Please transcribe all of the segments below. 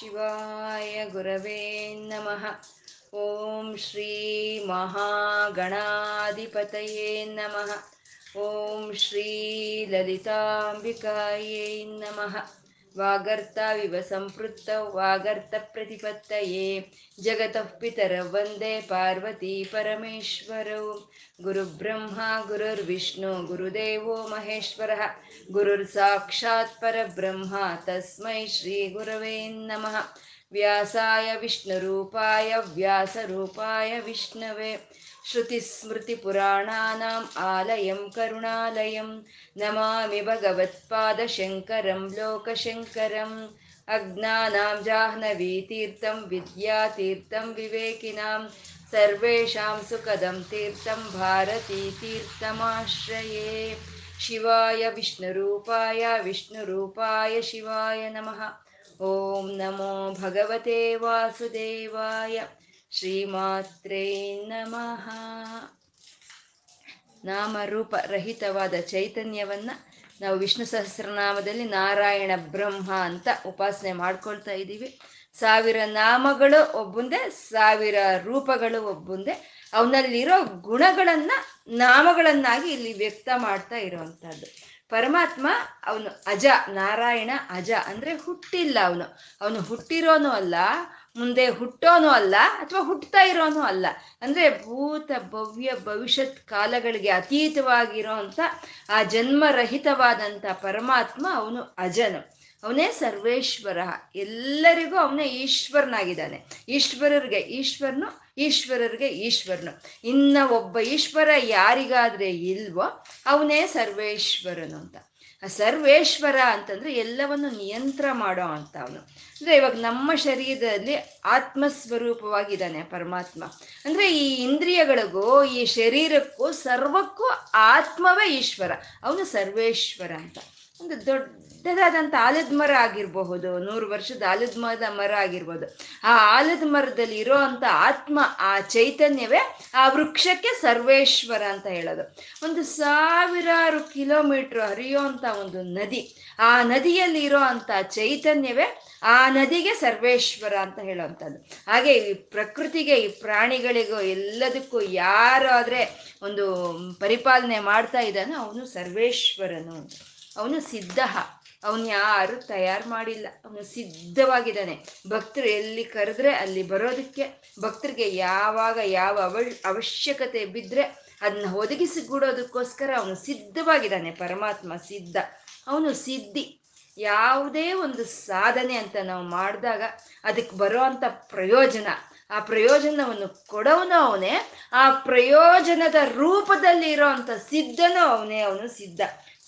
ಶಿವಾಯ ಗುರವೇ ನಮಃ. ಓಂ ಶ್ರೀ ಮಹಾಗಣಾಧಿಪತಯೇ ನಮಃ. ಓಂ ಶ್ರೀ ಲಲಿತಾಂಬಿಕಾಯೇ ನಮಃ. ವಾಗರ್ತಾವಿವ ಸಂಪೃತ್ತ ವಾಗರ್ತ ಪ್ರತಿಪತ್ತಯೇ ಜಗತಃ ಪಿತರೌ ವಂದೇ ಪಾರ್ವತೀ ಪರಮೇಶ್ವರೌ. ಗುರುಬ್ರಹ್ಮ ಗುರುರ್ವಿಷ್ಣು ಗುರುದೇವೋ ಮಹೇಶ್ವರಃ. ಗುರುರ್ ಸಾಕ್ಷಾತ್ ಪರಬ್ರಹ್ಮ ತಸ್ಮೈ ಶ್ರೀ ಗುರವೇ ನಮಃ. ವ್ಯಾಸಾಯ ವಿಷ್ಣುರೂಪಾಯ ವ್ಯಾಸರೂಪಾಯ ವಿಷ್ಣವೇ. ಶ್ರುತಿಸ್ಮೃತಿಪುರಾಣಾನಾಂ ಆಲಯಂ ಕರುಣಾಲಯಂ. ನಮಾಮಿ ಭಗವತ್ಪಾದಶಂಕರಂ ಲೋಕಶಂಕರಂ. ಅಜ್ಞಾನಾಂ ಜಾಹ್ನವೀತೀರ್ಥಂ ವಿದ್ಯಾತೀರ್ಥಂ ವಿವೇಕಿನಾಂ. ಸರ್ವೇಷಾಂ ಸುಖದಂ ತೀರ್ಥಂ ಭಾರತೀತೀರ್ಥಮಾಶ್ರಯೇ. ಶಿವಾಯ ವಿಷ್ಣುರೂಪಾಯ ವಿಷ್ಣುರೂಪಾಯ ಶಿವಾಯ ನಮಃ. ಓಂ ನಮೋ ಭಗವತೆ ವಾಸುದೇವಾಯ ಶ್ರೀಮಾತ್ರೇ ನಮಃ. ನಾಮರೂಪ ರಹಿತವಾದ ಚೈತನ್ಯವನ್ನು ನಾವು ವಿಷ್ಣು ಸಹಸ್ರನಾಮದಲ್ಲಿ ನಾರಾಯಣ ಬ್ರಹ್ಮ ಅಂತ ಉಪಾಸನೆ ಮಾಡ್ಕೊಳ್ತಾ ಇದ್ದೀವಿ. 1000 ನಾಮಗಳು ಒಬ್ಬುಂದೇ, 1000 ರೂಪಗಳು ಒಬ್ಬುಂದೇ. ಅವನಲ್ಲಿರೋ ಗುಣಗಳನ್ನು ನಾಮಗಳನ್ನಾಗಿ ಇಲ್ಲಿ ವ್ಯಕ್ತ ಮಾಡ್ತಾ ಇರೋವಂಥದ್ದು. ಪರಮಾತ್ಮ ಅವನು ಅಜ, ನಾರಾಯಣ ಅಜ ಅಂದರೆ ಹುಟ್ಟಿಲ್ಲ. ಅವನು ಹುಟ್ಟಿರೋನು ಅಲ್ಲ, ಮುಂದೆ ಹುಟ್ಟೋನು ಅಲ್ಲ, ಅಥವಾ ಹುಟ್ಟತಾ ಇರೋನು ಅಲ್ಲ. ಅಂದರೆ ಭೂತ ಭವ್ಯ ಭವಿಷ್ಯತ್ ಕಾಲಗಳಿಗೆ ಅತೀತವಾಗಿರೋಂಥ ಆ ಜನ್ಮರಹಿತವಾದಂಥ ಪರಮಾತ್ಮ ಅವನು ಅಜನು. ಅವನೇ ಸರ್ವೇಶ್ವರ, ಎಲ್ಲರಿಗೂ ಅವನೇ ಈಶ್ವರನಾಗಿದ್ದಾನೆ. ಈಶ್ವರರಿಗೆ ಈಶ್ವರನು. ಇನ್ನ ಒಬ್ಬ ಈಶ್ವರ ಯಾರಿಗಾದ್ರೆ ಇಲ್ವೋ ಅವನೇ ಸರ್ವೇಶ್ವರನು ಅಂತ. ಆ ಸರ್ವೇಶ್ವರ ಅಂತಂದರೆ ಎಲ್ಲವನ್ನು ನಿಯಂತ್ರ ಮಾಡೋ ಅಂತ ಅವನು. ಅಂದರೆ ಇವಾಗ ನಮ್ಮ ಶರೀರದಲ್ಲಿ ಆತ್ಮಸ್ವರೂಪವಾಗಿದ್ದಾನೆ ಪರಮಾತ್ಮ. ಅಂದರೆ ಈ ಇಂದ್ರಿಯಗಳಿಗೂ ಈ ಶರೀರಕ್ಕೂ ಸರ್ವಕ್ಕೂ ಆತ್ಮವೇ ಈಶ್ವರ, ಅವನು ಸರ್ವೇಶ್ವರ ಅಂತ. ಒಂದು ದೊಡ್ಡದಾದಂಥ ಆಲದ ಮರ ಆಗಿರಬಹುದು, 100 ವರ್ಷದ ಆಲದ ಮರ ಆಗಿರ್ಬೋದು. ಆ ಆಲದ ಮರದಲ್ಲಿ ಇರೋ ಅಂಥ ಆತ್ಮ, ಆ ಚೈತನ್ಯವೇ ಆ ವೃಕ್ಷಕ್ಕೆ ಸರ್ವೇಶ್ವರ ಅಂತ ಹೇಳೋದು. ಒಂದು ಸಾವಿರಾರು ಕಿಲೋಮೀಟ್ರ್ ಹರಿಯೋ ಅಂಥ ಒಂದು ನದಿ, ಆ ನದಿಯಲ್ಲಿ ಇರೋ ಅಂಥ ಚೈತನ್ಯವೇ ಆ ನದಿಗೆ ಸರ್ವೇಶ್ವರ ಅಂತ ಹೇಳುವಂಥದ್ದು. ಹಾಗೆ ಈ ಪ್ರಕೃತಿಗೆ, ಈ ಪ್ರಾಣಿಗಳಿಗೂ, ಎಲ್ಲದಕ್ಕೂ ಯಾರಾದರೆ ಒಂದು ಪರಿಪಾಲನೆ ಮಾಡ್ತಾ ಇದ್ದಾನೋ ಅವನು ಸರ್ವೇಶ್ವರನು. ಅವನು ಸಿದ್ಧ, ಅವನು ಯಾರು ತಯಾರು ಮಾಡಿಲ್ಲ, ಅವನು ಸಿದ್ಧವಾಗಿದ್ದಾನೆ. ಭಕ್ತರು ಎಲ್ಲಿ ಕರೆದ್ರೆ ಅಲ್ಲಿ ಬರೋದಕ್ಕೆ, ಭಕ್ತರಿಗೆ ಯಾವಾಗ ಯಾವ ಅವಶ್ಯಕತೆ ಬಿದ್ದರೆ ಅದನ್ನ ಒದಗಿಸಿಗೂಡೋದಕ್ಕೋಸ್ಕರ ಅವನು ಸಿದ್ಧವಾಗಿದ್ದಾನೆ ಪರಮಾತ್ಮ, ಸಿದ್ಧ. ಅವನು ಸಿದ್ಧಿ. ಯಾವುದೇ ಒಂದು ಸಾಧನೆ ಅಂತ ನಾವು ಮಾಡಿದಾಗ ಅದಕ್ಕೆ ಬರೋ ಅಂಥ ಪ್ರಯೋಜನ, ಆ ಪ್ರಯೋಜನವನ್ನು ಕೊಡೋನು ಅವನೇ, ಆ ಪ್ರಯೋಜನದ ರೂಪದಲ್ಲಿ ಇರೋ ಅಂಥ ಸಿದ್ಧನೂ ಅವನೇ. ಅವನು ಸಿದ್ಧ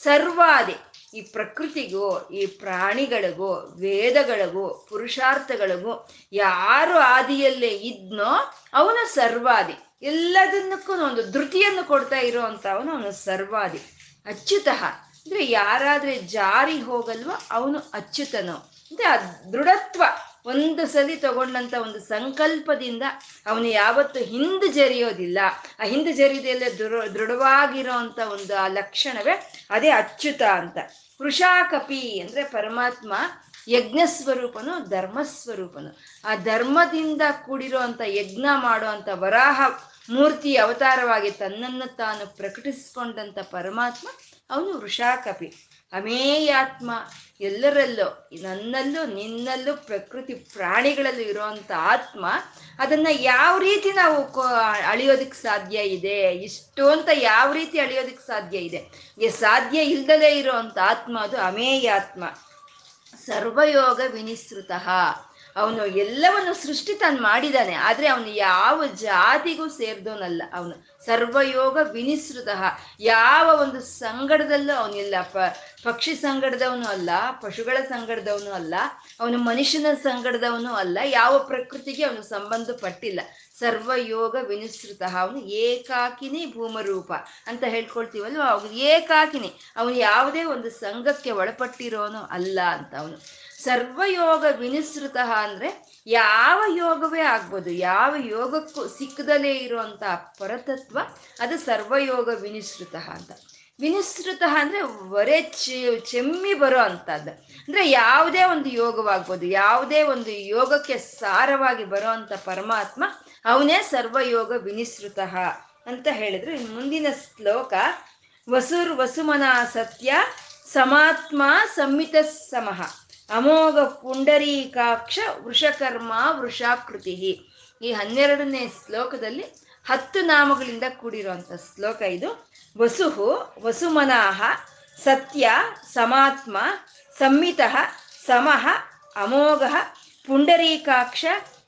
ಸರ್ವಾದಿ. ಈ ಪ್ರಕೃತಿಗೂ ಈ ಪ್ರಾಣಿಗಳಿಗೂ ವೇದಗಳಿಗೂ ಪುರುಷಾರ್ಥಗಳಿಗೂ ಯಾರು ಆದಿಯಲ್ಲೇ ಇದ್ನೋ ಅವನು ಸರ್ವಾದಿ. ಎಲ್ಲದನ್ನಕ್ಕೂ ಒಂದು ಧೃತಿಯನ್ನು ಕೊಡ್ತಾ ಇರೋ ಅಂಥವನು ಅವನು ಸರ್ವಾದಿ. ಅಚ್ಯುತಃ ಅಂದರೆ ಯಾರಾದರೆ ಜಾರಿ ಹೋಗಲ್ವೋ ಅವನು ಅಚ್ಯುತನು. ಅಂದರೆ ಆ ದೃಢತ್ವ, ಒಂದು ಸಲಿ ತಗೊಂಡಂಥ ಒಂದು ಸಂಕಲ್ಪದಿಂದ ಅವನು ಯಾವತ್ತು ಹಿಂದೆ ಜರಿಯೋದಿಲ್ಲ. ಆ ಹಿಂದೆ ಜರಿಯದೆಲ್ಲ ದೃಢವಾಗಿರೋ ಅಂಥ ಒಂದು ಆ ಲಕ್ಷಣವೇ ಅದೇ ಅಚ್ಯುತ ಅಂತ. ಪುರುಷಾಕಪಿ ಅಂದರೆ ಪರಮಾತ್ಮ ಯಜ್ಞಸ್ವರೂಪನು, ಧರ್ಮಸ್ವರೂಪನು. ಆ ಧರ್ಮದಿಂದ ಕೂಡಿರೋ ಅಂಥ ಯಜ್ಞ ಮಾಡೋ ಅಂಥ ವರಾಹ ಮೂರ್ತಿ ಅವತಾರವಾಗಿ ತನ್ನನ್ನು ತಾನು ಪ್ರಕಟಿಸ್ಕೊಂಡಂಥ ಪರಮಾತ್ಮ ಅವನು ವೃಷಾಕಪಿ, ಅಮೇಯಾತ್ಮ. ಎಲ್ಲರಲ್ಲೂ, ನನ್ನಲ್ಲೂ ನಿನ್ನಲ್ಲೂ ಪ್ರಕೃತಿ ಪ್ರಾಣಿಗಳಲ್ಲೂ ಇರೋವಂಥ ಆತ್ಮ, ಅದನ್ನು ಯಾವ ರೀತಿ ನಾವು ಅಳಿಯೋದಕ್ಕೆ ಸಾಧ್ಯ ಇದೆ, ಇಷ್ಟು ಅಂತ ಯಾವ ರೀತಿ ಅಳಿಯೋದಕ್ಕೆ ಸಾಧ್ಯ ಇದೆ, ಸಾಧ್ಯ ಇಲ್ಲದಲೇ ಇರೋವಂಥ ಆತ್ಮ ಅದು ಅಮೇಯಾತ್ಮ. ಸರ್ವಯೋಗ ವಿನಿಸೃತ, ಅವನು ಎಲ್ಲವನ್ನು ಸೃಷ್ಟಿ ತಾನು ಮಾಡಿದ್ದಾನೆ, ಆದರೆ ಅವನು ಯಾವ ಜಾತಿಗೂ ಸೇರಿದವನಲ್ಲ. ಅವನು ಸರ್ವಯೋಗ ವಿನಿಸೃತ. ಯಾವ ಒಂದು ಸಂಗಡದಲ್ಲೂ ಅವನಿಲ್ಲ. ಪಕ್ಷಿ ಸಂಗಡದವನು ಅಲ್ಲ, ಪಶುಗಳ ಸಂಗಡದವನು ಅಲ್ಲ, ಅವನು ಮನುಷ್ಯನ ಸಂಗಡದವನು ಅಲ್ಲ, ಯಾವ ಪ್ರಕೃತಿಗೆ ಅವನು ಸಂಬಂಧಪಟ್ಟಿಲ್ಲ. ಸರ್ವಯೋಗ ವಿನಿಸೃತ, ಅವನು ಏಕಾಕಿನಿ ಭೂಮರೂಪ ಅಂತ ಹೇಳ್ಕೊಳ್ತೀವಲ್ವ, ಅವನು ಏಕಾಕಿನಿ, ಅವನು ಯಾವುದೇ ಒಂದು ಸಂಘಕ್ಕೆ ಒಳಪಟ್ಟಿರೋನು ಅಲ್ಲ ಅಂತ. ಅವನು ಸರ್ವಯೋಗ ವಿನಿಸೃತ ಅಂದರೆ ಯಾವ ಯೋಗವೇ ಆಗ್ಬೋದು, ಯಾವ ಯೋಗಕ್ಕೂ ಸಿಕ್ಕದಲ್ಲೇ ಇರುವಂಥ ಪರತತ್ವ ಅದು ಸರ್ವಯೋಗ ವಿನಿಸೃತ ಅಂತ. ವಿನಿಸೃತ ಅಂದರೆ ಒರೆ ಚೆಮ್ಮಿ ಬರೋ ಅಂಥದ್ದು. ಅಂದರೆ ಯಾವುದೇ ಒಂದು ಯೋಗವಾಗ್ಬೋದು, ಯಾವುದೇ ಒಂದು ಯೋಗಕ್ಕೆ ಸಾರವಾಗಿ ಬರೋವಂಥ ಪರಮಾತ್ಮ ಅವನೇ ಸರ್ವಯೋಗ ವಿನಿಸೃತ ಅಂತ ಹೇಳಿದ್ರು. ಇನ್ನು ಮುಂದಿನ ಶ್ಲೋಕ ವಸುಮನ ಸತ್ಯ ಸಮಾತ್ಮ ಸಂಮಿತ ಸಮಃ ಅಮೋಘ ಪುಂಡರೀಕಾಕ್ಷ ವೃಷಕರ್ಮ ವೃಷಾಕೃತಿ. ಈ 12ನೇ ಶ್ಲೋಕದಲ್ಲಿ 10 ನಾಮಗಳಿಂದ ಕೂಡಿರುವಂಥ ಶ್ಲೋಕ ಇದು. ವಸುಹು ವಸುಮನಾಹ ಸತ್ಯ ಸಮಾತ್ಮ ಸಂಮಿತ ಸಮಃ ಅಮೋಘ ಪುಂಡರೀಕಾಕ್ಷ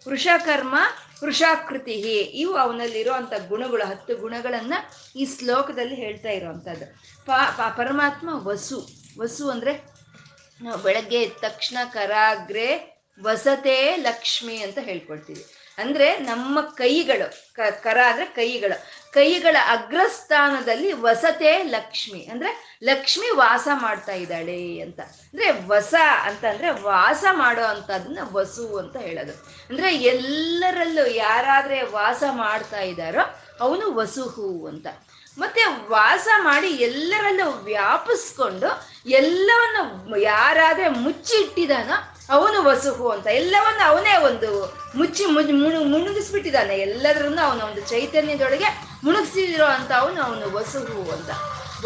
ವೃಷಕರ್ಮ ವೃಷಾಕೃತಿ. ಇವು ಅವನಲ್ಲಿರುವಂಥ ಗುಣಗಳು, 10 ಗುಣಗಳನ್ನು ಈ ಶ್ಲೋಕದಲ್ಲಿ ಹೇಳ್ತಾ ಇರುವಂಥದ್ದು. ಪರಮಾತ್ಮ ವಸು, ವಸು ಅಂದರೆ ಬೆಳಗ್ಗೆ ಎದ್ದ ತಕ್ಷಣ ಕರಾಗ್ರೆ ವಸತೆ ಲಕ್ಷ್ಮಿ ಅಂತ ಹೇಳ್ಕೊಳ್ತೀವಿ. ಅಂದರೆ ನಮ್ಮ ಕೈಗಳು, ಕರ ಅಂದರೆ ಕೈಗಳು, ಕೈಗಳ ಅಗ್ರಸ್ಥಾನದಲ್ಲಿ ವಸತೆ ಲಕ್ಷ್ಮಿ ಅಂದರೆ ಲಕ್ಷ್ಮಿ ವಾಸ ಮಾಡ್ತಾ ಇದ್ದಾಳೆ ಅಂತ. ಅಂದರೆ ವಸ ಅಂತಂದರೆ ವಾಸ ಮಾಡೋ ಅಂಥದನ್ನ ವಸು ಅಂತ ಹೇಳೋದು. ಅಂದರೆ ಎಲ್ಲರಲ್ಲೂ ಯಾರಾದರೆ ವಾಸ ಮಾಡ್ತಾ ಇದ್ದಾರೋ ಅವನು ವಸುಹು ಅಂತ. ಮತ್ತೆ ವಾಸ ಮಾಡಿ ಎಲ್ಲರಲ್ಲೂ ವ್ಯಾಪಿಸ್ಕೊಂಡು ಎಲ್ಲವನ್ನು ಯಾರಾದರೆ ಮುಚ್ಚಿಟ್ಟಿದಾನೋ ಅವನು ವಸುಹು ಅಂತ. ಎಲ್ಲವನ್ನು ಅವನೇ ಒಂದು ಮುಣುಗಿಸ್ಬಿಟ್ಟಿದ್ದಾನೆ, ಎಲ್ಲದರನ್ನು ಅವನ ಒಂದು ಚೈತನ್ಯದೊಳಗೆ ಮುಣುಗಿಸಿರೋ ಅಂತ ಅವನು ವಸುಹು ಅಂತ.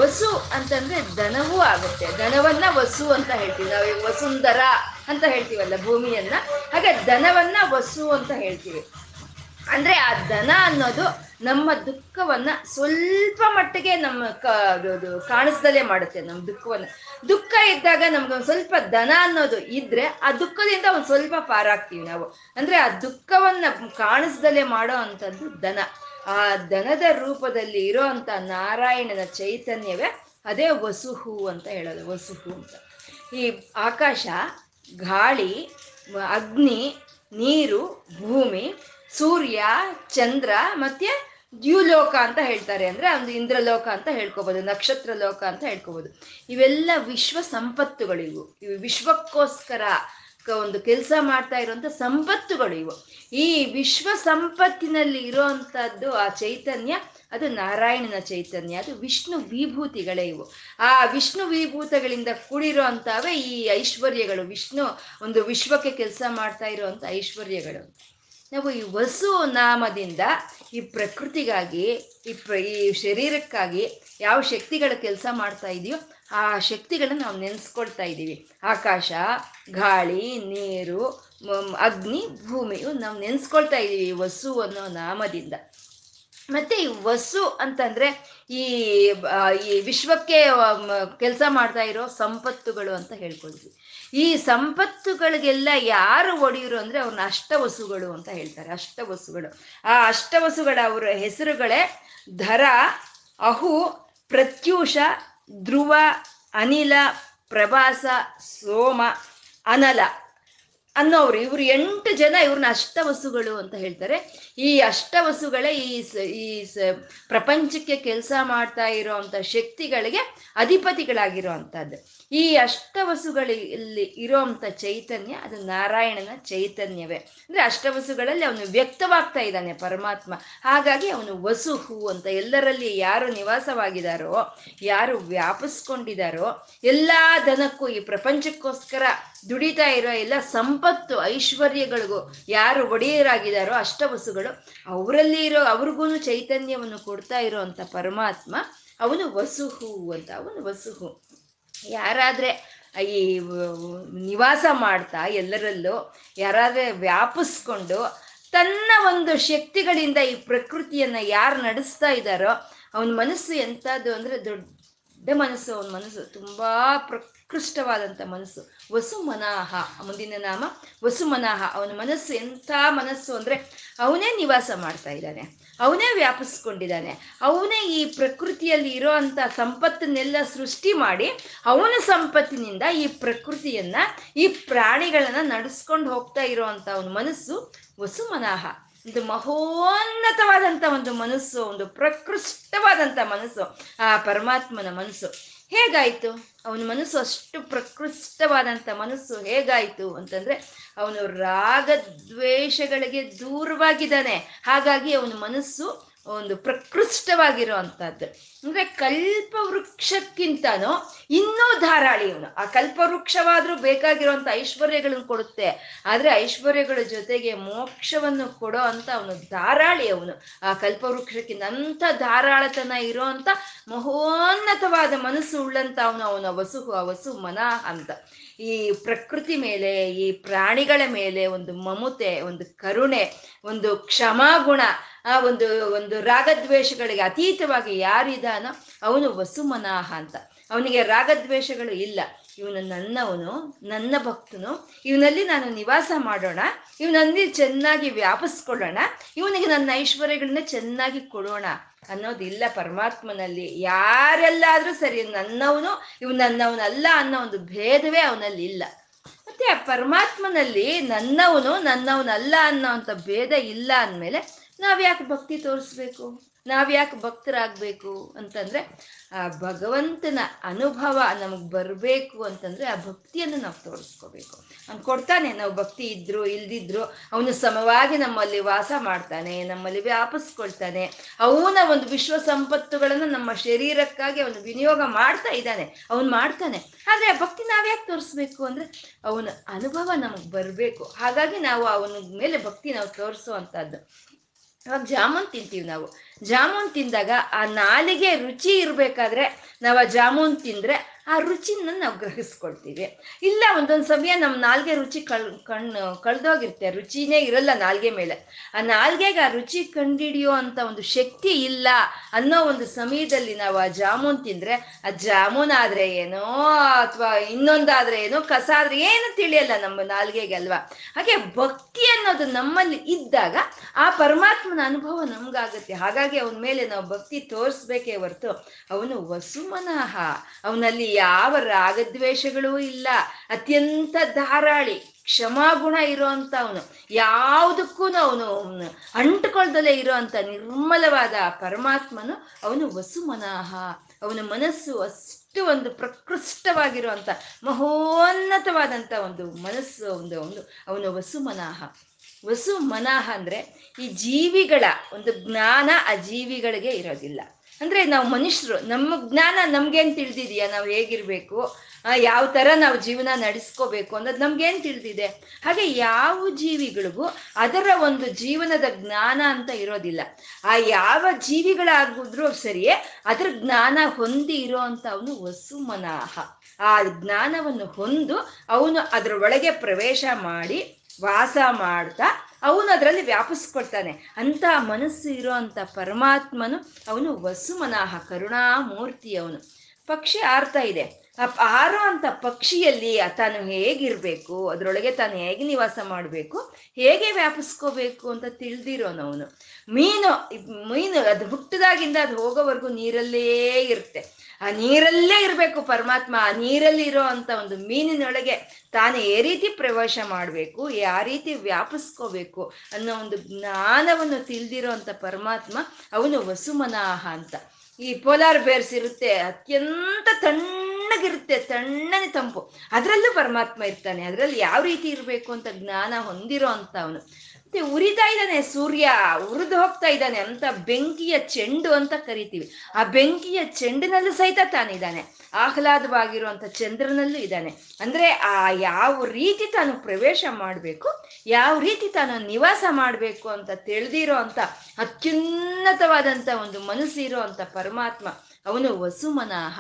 ವಸು ಅಂತಂದ್ರೆ ಧನವೂ ಆಗುತ್ತೆ, ಧನವನ್ನ ವಸು ಅಂತ ಹೇಳ್ತೀವಿ ನಾವು. ವಸುಂಧರ ಅಂತ ಹೇಳ್ತೀವಲ್ಲ ಭೂಮಿಯನ್ನ, ಹಾಗೆ ಧನವನ್ನ ವಸು ಅಂತ ಹೇಳ್ತೀವಿ. ಅಂದ್ರೆ ಆ ಧನ ಅನ್ನೋದು ನಮ್ಮ ದುಃಖವನ್ನ ಸ್ವಲ್ಪ ಮಟ್ಟಿಗೆ ನಮ್ಮ ಕಾಣಿಸ್ದಲೇ ಮಾಡುತ್ತೆ. ನಮ್ಮ ದುಃಖ ಇದ್ದಾಗ ನಮ್ಗೊಂದು ಸ್ವಲ್ಪ ಧನ ಅನ್ನೋದು ಇದ್ರೆ ಆ ದುಃಖದಿಂದ ಒಂದು ಸ್ವಲ್ಪ ಪಾರಾಗ್ತೀವಿ ನಾವು. ಅಂದ್ರೆ ಆ ದುಃಖವನ್ನ ಕಾಣಿಸ್ದಲೇ ಮಾಡೋ ಅಂಥದ್ದು ಧನ. ಆ ಧನದ ರೂಪದಲ್ಲಿ ಇರೋ ಅಂಥ ನಾರಾಯಣನ ಚೈತನ್ಯವೇ ಅದೇ ವಸುಹು ಅಂತ ಹೇಳೋದು, ವಸುಹು ಅಂತ. ಈ ಆಕಾಶ, ಗಾಳಿ, ಅಗ್ನಿ, ನೀರು, ಭೂಮಿ, ಸೂರ್ಯ, ಚಂದ್ರ ಮತ್ತೆ ದ್ಯುಲೋಕ ಅಂತ ಹೇಳ್ತಾರೆ. ಅಂದರೆ ಒಂದು ಇಂದ್ರಲೋಕ ಅಂತ ಹೇಳ್ಕೋಬೋದು, ನಕ್ಷತ್ರ ಲೋಕ ಅಂತ ಹೇಳ್ಕೋಬೋದು. ಇವೆಲ್ಲ ವಿಶ್ವ ಸಂಪತ್ತುಗಳಿವು. ಇವು ವಿಶ್ವಕ್ಕೋಸ್ಕರ ಒಂದು ಕೆಲಸ ಮಾಡ್ತಾ ಇರುವಂಥ ಸಂಪತ್ತುಗಳು ಇವು. ಈ ವಿಶ್ವ ಸಂಪತ್ತಿನಲ್ಲಿ ಇರೋವಂಥದ್ದು ಆ ಚೈತನ್ಯ, ಅದು ನಾರಾಯಣನ ಚೈತನ್ಯ, ಅದು ವಿಷ್ಣು ವಿಭೂತಿಗಳೇ ಇವು. ಆ ವಿಷ್ಣು ವಿಭೂತಗಳಿಂದ ಕೂಡಿರೋ ಅಂಥವೇ ಈ ಐಶ್ವರ್ಯಗಳು, ವಿಷ್ಣು ಒಂದು ವಿಶ್ವಕ್ಕೆ ಕೆಲಸ ಮಾಡ್ತಾ ಇರೋವಂಥ ಐಶ್ವರ್ಯಗಳು. ನಾವು ಈ ವಸು ನಾಮದಿಂದ ಈ ಪ್ರಕೃತಿಗಾಗಿ, ಈ ಶರೀರಕ್ಕಾಗಿ ಯಾವ ಶಕ್ತಿಗಳ ಕೆಲಸ ಮಾಡ್ತಾ ಇದೆಯೋ ಆ ಶಕ್ತಿಗಳನ್ನು ನಾವು ನೆನೆಸ್ಕೊಳ್ತಾ ಇದ್ದೀವಿ. ಆಕಾಶ, ಗಾಳಿ, ನೀರು, ಅಗ್ನಿ, ಭೂಮಿಯು ನಾವು ನೆನೆಸ್ಕೊಳ್ತಾ ಇದ್ದೀವಿ ವಸು ಅನ್ನೋ ನಾಮದಿಂದ. ಮತ್ತು ಈ ವಸು ಅಂತಂದರೆ ಈ ಈ ವಿಶ್ವಕ್ಕೆ ಕೆಲಸ ಮಾಡ್ತಾ ಇರೋ ಸಂಪತ್ತುಗಳು ಅಂತ ಹೇಳ್ಕೊಳ್ತೀವಿ. ಈ ಸಂಪತ್ತುಗಳಿಗೆಲ್ಲ ಯಾರು ಒಡೆಯರು ಅಂದರೆ ಅವ್ರನ್ನ ಅಷ್ಟವಸುಗಳು ಅಂತ ಹೇಳ್ತಾರೆ. ಅಷ್ಟವಸುಗಳು, ಆ ಅಷ್ಟವಸುಗಳ ಅವರ ಹೆಸರುಗಳೇ ಧರ, ಅಹು, ಪ್ರತ್ಯೂಷ, ಧ್ರುವ, ಅನಿಲ, ಪ್ರಭಾಸ, ಸೋಮ, ಅನಲ ಅನ್ನೋರು. ಇವರು 8 ಜನ ಇವ್ರನ್ನ ಅಷ್ಟವಸುಗಳು ಅಂತ ಹೇಳ್ತಾರೆ. ಈ ಅಷ್ಟವಸುಗಳೇ ಈ ಪ್ರಪಂಚಕ್ಕೆ ಕೆಲಸ ಮಾಡ್ತಾ ಇರೋವಂಥ ಶಕ್ತಿಗಳಿಗೆ ಅಧಿಪತಿಗಳಾಗಿರೋ ಅಂಥದ್ದು. ಈ ಅಷ್ಟವಸುಗಳಲ್ಲಿ ಇರೋವಂಥ ಚೈತನ್ಯ ಅದು ನಾರಾಯಣನ ಚೈತನ್ಯವೇ. ಅಂದರೆ ಅಷ್ಟವಸುಗಳಲ್ಲಿ ಅವನು ವ್ಯಕ್ತವಾಗ್ತಾ ಇದ್ದಾನೆ ಪರಮಾತ್ಮ, ಹಾಗಾಗಿ ಅವನು ವಸುಹು ಅಂತ. ಎಲ್ಲರಲ್ಲಿ ಯಾರು ನಿವಾಸವಾಗಿದ್ದಾರೋ, ಯಾರು ವ್ಯಾಪಿಸ್ಕೊಂಡಿದ್ದಾರೋ, ಎಲ್ಲ ಧನಕ್ಕೂ, ಈ ಪ್ರಪಂಚಕ್ಕೋಸ್ಕರ ದುಡಿತಾ ಇರೋ ಎಲ್ಲ ಸಂಪತ್ತು ಐಶ್ವರ್ಯಗಳಿಗೂ ಯಾರು ಒಡೆಯರಾಗಿದ್ದಾರೋ ಅಷ್ಟವಸುಗಳು, ಅವರಲ್ಲಿ ಇರೋ ಅವ್ರಿಗೂ ಚೈತನ್ಯವನ್ನು ಕೊಡ್ತಾ ಇರೋ ಅಂಥ ಪರಮಾತ್ಮ ಅವನು ವಸುಹು ಅಂತ. ಅವನು ವಸುಹು. ಯಾರಾದರೆ ಈ ನಿವಾಸ ಮಾಡ್ತಾ ಎಲ್ಲರಲ್ಲೂ ಯಾರಾದರೆ ವ್ಯಾಪಿಸ್ಕೊಂಡು ತನ್ನ ಒಂದು ಶಕ್ತಿಗಳಿಂದ ಈ ಪ್ರಕೃತಿಯನ್ನು ಯಾರು ನಡೆಸ್ತಾ ಇದ್ದಾರೋ ಅವನ ಮನಸ್ಸು ಎಂಥದ್ದು ಅಂದರೆ ದೊಡ್ಡ ಮನಸ್ಸು. ಅವನ ಮನಸ್ಸು ತುಂಬ ಉತ್ಕೃಷ್ಟವಾದಂಥ ಮನಸ್ಸು, ವಸುಮನಾಹ. ಮುಂದಿನ ನಾಮ ವಸುಮನಾಹ. ಅವನ ಮನಸ್ಸು ಎಂಥ ಮನಸ್ಸು ಅಂದರೆ ಅವನೇ ನಿವಾಸ ಮಾಡ್ತಾ ಇದ್ದಾನೆ, ಅವನೇ ವ್ಯಾಪಿಸ್ಕೊಂಡಿದ್ದಾನೆ, ಅವನೇ ಈ ಪ್ರಕೃತಿಯಲ್ಲಿ ಇರೋ ಅಂಥ ಸಂಪತ್ತನ್ನೆಲ್ಲ ಸೃಷ್ಟಿ ಮಾಡಿ ಅವನ ಸಂಪತ್ತಿನಿಂದ ಈ ಪ್ರಕೃತಿಯನ್ನು, ಈ ಪ್ರಾಣಿಗಳನ್ನು ನಡೆಸ್ಕೊಂಡು ಹೋಗ್ತಾ ಇರೋವಂಥ ಅವನ ಮನಸ್ಸು ವಸುಮನಾಹ. ಒಂದು ಮಹೋನ್ನತವಾದಂಥ ಒಂದು ಮನಸ್ಸು, ಒಂದು ಪ್ರಕೃಷ್ಟವಾದಂಥ ಮನಸ್ಸು ಆ ಪರಮಾತ್ಮನ ಮನಸ್ಸು. ಹೇಗಾಯಿತು ಅವನ ಮನಸ್ಸು? ಅಷ್ಟು ಪ್ರಕೃಷ್ಟವಾದಂಥ ಮನಸ್ಸು ಹೇಗಾಯಿತು ಅಂತಂದರೆ ಅವನು ರಾಗದ್ವೇಷಗಳಿಗೆ ದೂರವಾಗಿದ್ದಾನೆ. ಹಾಗಾಗಿ ಅವನ ಮನಸ್ಸು ಒಂದು ಪ್ರಕೃಷ್ಟವಾಗಿರುವಂಥದ್ದು. ಅಂದರೆ ಕಲ್ಪವೃಕ್ಷಕ್ಕಿಂತನೂ ಇನ್ನೂ ಧಾರಾಳಿ ಇವನು. ಆ ಕಲ್ಪವೃಕ್ಷವಾದರೂ ಬೇಕಾಗಿರುವಂಥ ಐಶ್ವರ್ಯಗಳನ್ನು ಕೊಡುತ್ತೆ, ಆದರೆ ಐಶ್ವರ್ಯಗಳ ಜೊತೆಗೆ ಮೋಕ್ಷವನ್ನು ಕೊಡೋ ಅಂತ ಅವನು ಧಾರಾಳಿ ಅವನು. ಆ ಕಲ್ಪವೃಕ್ಷಕ್ಕಿಂತ ಅಂಥ ಧಾರಾಳತನ ಇರೋ ಅಂಥ ಮಹೋನ್ನತವಾದ ಮನಸ್ಸು ಉಳ್ಳಂತ ಅವನು ಅವನ ವಸುಹು, ಆ ವಸು ಮನಃ ಅಂತ. ಈ ಪ್ರಕೃತಿ ಮೇಲೆ, ಈ ಪ್ರಾಣಿಗಳ ಮೇಲೆ ಒಂದು ಮಮತೆ, ಒಂದು ಕರುಣೆ, ಒಂದು ಕ್ಷಮಾಗುಣ, ಆ ಒಂದು ಒಂದು ರಾಗದ್ವೇಷಗಳಿಗೆ ಅತೀತವಾಗಿ ಯಾರಿದಾನೋ ಅವನು ವಸುಮನಾಹ ಅಂತ. ಅವನಿಗೆ ರಾಗದ್ವೇಷಗಳು ಇಲ್ಲ. ಇವನು ನನ್ನವನು, ನನ್ನ ಭಕ್ತನು, ಇವನಲ್ಲಿ ನಾನು ನಿವಾಸ ಮಾಡೋಣ, ಇವನಲ್ಲಿ ಚೆನ್ನಾಗಿ ವ್ಯಾಪಿಸ್ಕೊಳ್ಳೋಣ, ಇವನಿಗೆ ನನ್ನ ಐಶ್ವರ್ಯಗಳನ್ನ ಚೆನ್ನಾಗಿ ಕೊಡೋಣ ಅನ್ನೋದಿಲ್ಲ ಪರಮಾತ್ಮನಲ್ಲಿ. ಯಾರೆಲ್ಲಾದ್ರೂ ಸರಿ, ನನ್ನವನು ಇವನು ನನ್ನವನಲ್ಲ ಅನ್ನೋ ಒಂದು ಭೇದವೇ ಅವನಲ್ಲಿ ಇಲ್ಲ. ಮತ್ತೆ ಆ ಪರಮಾತ್ಮನಲ್ಲಿ ನನ್ನವನು ನನ್ನವನಲ್ಲ ಅನ್ನೋ ಅಂಥ ಭೇದ ಇಲ್ಲ ಅಂದಮೇಲೆ ನಾವ್ಯಾಕೆ ಭಕ್ತಿ ತೋರಿಸ್ಬೇಕು, ನಾವ್ಯಾಕೆ ಭಕ್ತರಾಗಬೇಕು ಅಂತಂದರೆ ಆ ಭಗವಂತನ ಅನುಭವ ನಮಗೆ ಬರಬೇಕು ಅಂತಂದರೆ ಆ ಭಕ್ತಿಯನ್ನು ನಾವು ತೋರಿಸ್ಕೋಬೇಕು. ಅವ್ನು ಕೊಡ್ತಾನೆ, ನಾವು ಭಕ್ತಿ ಇದ್ದರೂ ಇಲ್ದಿದ್ರು ಅವನು ಸಮವಾಗಿ ನಮ್ಮಲ್ಲಿ ವಾಸ ಮಾಡ್ತಾನೆ, ನಮ್ಮಲ್ಲಿ ವ್ಯಾಪಿಸ್ಕೊಳ್ತಾನೆ, ಅವನ ಒಂದು ವಿಶ್ವ ಸಂಪತ್ತುಗಳನ್ನು ನಮ್ಮ ಶರೀರಕ್ಕಾಗಿ ಅವನು ವಿನಿಯೋಗ ಮಾಡ್ತಾ ಇದ್ದಾನೆ, ಅವನು ಮಾಡ್ತಾನೆ. ಆದರೆ ಆ ಭಕ್ತಿ ನಾವ್ಯಾಕೆ ತೋರಿಸ್ಬೇಕು ಅಂದರೆ ಅವನ ಅನುಭವ ನಮಗೆ ಬರಬೇಕು. ಹಾಗಾಗಿ ನಾವು ಅವನ ಮೇಲೆ ಭಕ್ತಿ ನಾವು ತೋರಿಸುವಂಥದ್ದು. ಅವಾಗ ಜಾಮೂನ್ ತಿಂತೀವಿ ನಾವು. ಜಾಮೂನ್ ತಿಂದಾಗ ಆ ನಾಲಿಗೆ ರುಚಿ ಇರಬೇಕಾದ್ರೆ ನಾವು ಆ ಜಾಮೂನ್ ತಿಂದರೆ ಆ ರುಚಿನ ನಾವು ಗ್ರಹಿಸ್ಕೊಳ್ತೀವಿ. ಇಲ್ಲ, ಒಂದೊಂದು ಸಮಯ ನಮ್ಮ ನಾಲ್ಗೆ ರುಚಿ ಕಳೆದೋಗಿರುತ್ತೆ, ರುಚಿನೇ ಇರಲ್ಲ ನಾಲ್ಗೆ ಮೇಲೆ. ಆ ನಾಲ್ಗೆಗೆ ಆ ರುಚಿ ಕಂಡಿಡಿಯೋ ಅಂಥ ಒಂದು ಶಕ್ತಿ ಇಲ್ಲ ಅನ್ನೋ ಒಂದು ಸಮಯದಲ್ಲಿ ನಾವು ಆ ಜಾಮೂನ್ ತಿಂದರೆ ಆ ಜಾಮೂನ್ ಆದರೆ ಏನೋ ಅಥವಾ ಇನ್ನೊಂದಾದರೆ ಏನೋ, ಕಸ ಆದರೆ ಏನೂ ತಿಳಿಯಲ್ಲ ನಮ್ಮ ನಾಲ್ಗೆಗೆ ಅಲ್ವಾ. ಹಾಗೆ ಭಕ್ತಿ ಅನ್ನೋದು ನಮ್ಮಲ್ಲಿ ಇದ್ದಾಗ ಆ ಪರಮಾತ್ಮನ ಅನುಭವ ನಮಗಾಗುತ್ತೆ. ಹಾಗಾಗಿ ಅವನ ಮೇಲೆ ನಾವು ಭಕ್ತಿ ತೋರಿಸ್ಬೇಕೇ ಹೊರತು ಅವನು ವಸುಮನಃ, ಅವನಲ್ಲಿ ಯಾವ ರಾಗದ್ವೇಷಗಳೂ ಇಲ್ಲ, ಅತ್ಯಂತ ಧಾರಾಳಿ ಕ್ಷಮಾಗುಣ ಇರೋಂಥ ಅವನು, ಯಾವುದಕ್ಕೂ ಅವನು ಅಂಟುಕೊಳ್ದಲೇ ಇರೋಂಥ ನಿರ್ಮಲವಾದ ಪರಮಾತ್ಮನು ಅವನು ವಸುಮನಃ. ಅವನ ಮನಸ್ಸು ಅಷ್ಟು ಒಂದು ಪ್ರಕೃಷ್ಟವಾಗಿರುವಂಥ ಮಹೋನ್ನತವಾದಂಥ ಒಂದು ಮನಸ್ಸು ಒಂದು ಅವನು ವಸುಮನಃ. ವಸುಮನಃ ಅಂದರೆ ಈ ಜೀವಿಗಳ ಒಂದು ಜ್ಞಾನ ಆ ಜೀವಿಗಳಿಗೆ ಇರೋದಿಲ್ಲ. ಅಂದರೆ ನಾವು ಮನುಷ್ಯರು, ನಮ್ಮ ಜ್ಞಾನ ನಮಗೇನು ತಿಳಿದಿದೆಯಾ, ನಾವು ಹೇಗಿರಬೇಕು, ಯಾವ ಥರ ನಾವು ಜೀವನ ನಡೆಸ್ಕೋಬೇಕು ಅನ್ನೋದು ನಮಗೇನು ತಿಳಿದಿದೆ. ಹಾಗೆ ಯಾವ ಜೀವಿಗಳಿಗೂ ಅದರ ಒಂದು ಜೀವನದ ಜ್ಞಾನ ಅಂತ ಇರೋದಿಲ್ಲ. ಆ ಯಾವ ಜೀವಿಗಳಾಗಿದ್ರೂ ಸರಿಯೇ ಅದರ ಜ್ಞಾನ ಹೊಂದಿ ಇರೋ ಅಂತ ಅವನು ವಸುಮನಃ. ಆ ಜ್ಞಾನವನ್ನು ಹೊಂದು ಅವನು ಅದರ ಒಳಗೆ ಪ್ರವೇಶ ಮಾಡಿ ವಾಸ ಮಾಡ್ತಾ ಅವನು ಅದರಲ್ಲಿ ವ್ಯಾಪಿಸ್ಕೊಳ್ತಾನೆ. ಅಂಥ ಮನಸ್ಸು ಇರೋ ಅಂಥ ಪರಮಾತ್ಮನು ಅವನು ವಸುಮನಃ, ಕರುಣಾಮೂರ್ತಿ ಅವನು. ಪಕ್ಷಿ ಹಾರ್ತಾ ಇದೆ, ಹಾರೋ ಅಂಥ ಪಕ್ಷಿಯಲ್ಲಿ ತಾನು ಹೇಗಿರಬೇಕು, ಅದರೊಳಗೆ ತಾನು ಹೇಗೆ ನಿವಾಸ ಮಾಡಬೇಕು, ಹೇಗೆ ವ್ಯಾಪಿಸ್ಕೋಬೇಕು ಅಂತ ತಿಳಿದಿರೋನು ಅವನು. ಮೀನು ಅದು ಹುಟ್ಟದಾಗಿಂದ ಅದು ಹೋಗೋವರೆಗೂ ನೀರಲ್ಲೇ ಇರುತ್ತೆ, ಆ ನೀರಲ್ಲೇ ಇರಬೇಕು ಪರಮಾತ್ಮ. ಆ ನೀರಲ್ಲಿರೋ ಅಂಥ ಒಂದು ಮೀನಿನೊಳಗೆ ತಾನು ಯಾವ ರೀತಿ ಪ್ರವೇಶ ಮಾಡಬೇಕು, ಯಾವ ರೀತಿ ವ್ಯಾಪಿಸ್ಕೋಬೇಕು ಅನ್ನೋ ಒಂದು ಜ್ಞಾನವನ್ನು ತಿಳಿದಿರೋ ಅಂಥ ಪರಮಾತ್ಮ ಅವನು ವಸುಮನಃ ಅಂತ. ಈ ಪೋಲಾರ್ ಬೇರ್ಸ್ ಇರುತ್ತೆ, ಅತ್ಯಂತ ತಣ್ಣಗಿರುತ್ತೆ, ತಣ್ಣನೆ ತಂಪು, ಅದರಲ್ಲೂ ಪರಮಾತ್ಮ ಇರ್ತಾನೆ. ಅದರಲ್ಲಿ ಯಾವ ರೀತಿ ಇರಬೇಕು ಅಂತ ಜ್ಞಾನ ಹೊಂದಿರೋ ಅಂಥ ಅವನು. ಮತ್ತೆ ಉರಿತಾ ಇದ್ದಾನೆ ಸೂರ್ಯ, ಉರಿದು ಹೋಗ್ತಾ ಇದ್ದಾನೆ ಅಂತ ಬೆಂಕಿಯ ಚೆಂಡು ಅಂತ ಕರಿತೀವಿ. ಆ ಬೆಂಕಿಯ ಚೆಂಡಿನಲ್ಲೂ ಸಹಿತ ತಾನಿದ್ದಾನೆ, ಆಹ್ಲಾದವಾಗಿರುವಂಥ ಚಂದ್ರನಲ್ಲೂ ಇದ್ದಾನೆ. ಅಂದರೆ ಆ ಯಾವ ರೀತಿ ತಾನು ಪ್ರವೇಶ ಮಾಡಬೇಕು, ಯಾವ ರೀತಿ ತಾನು ನಿವಾಸ ಮಾಡಬೇಕು ಅಂತ ತಿಳಿದಿರೋ ಅಂಥ ಅತ್ಯುನ್ನತವಾದಂಥ ಒಂದು ಮನಸ್ಸಿರೋ ಅಂಥ ಪರಮಾತ್ಮ ಅವನು ವಸುಮನಃ.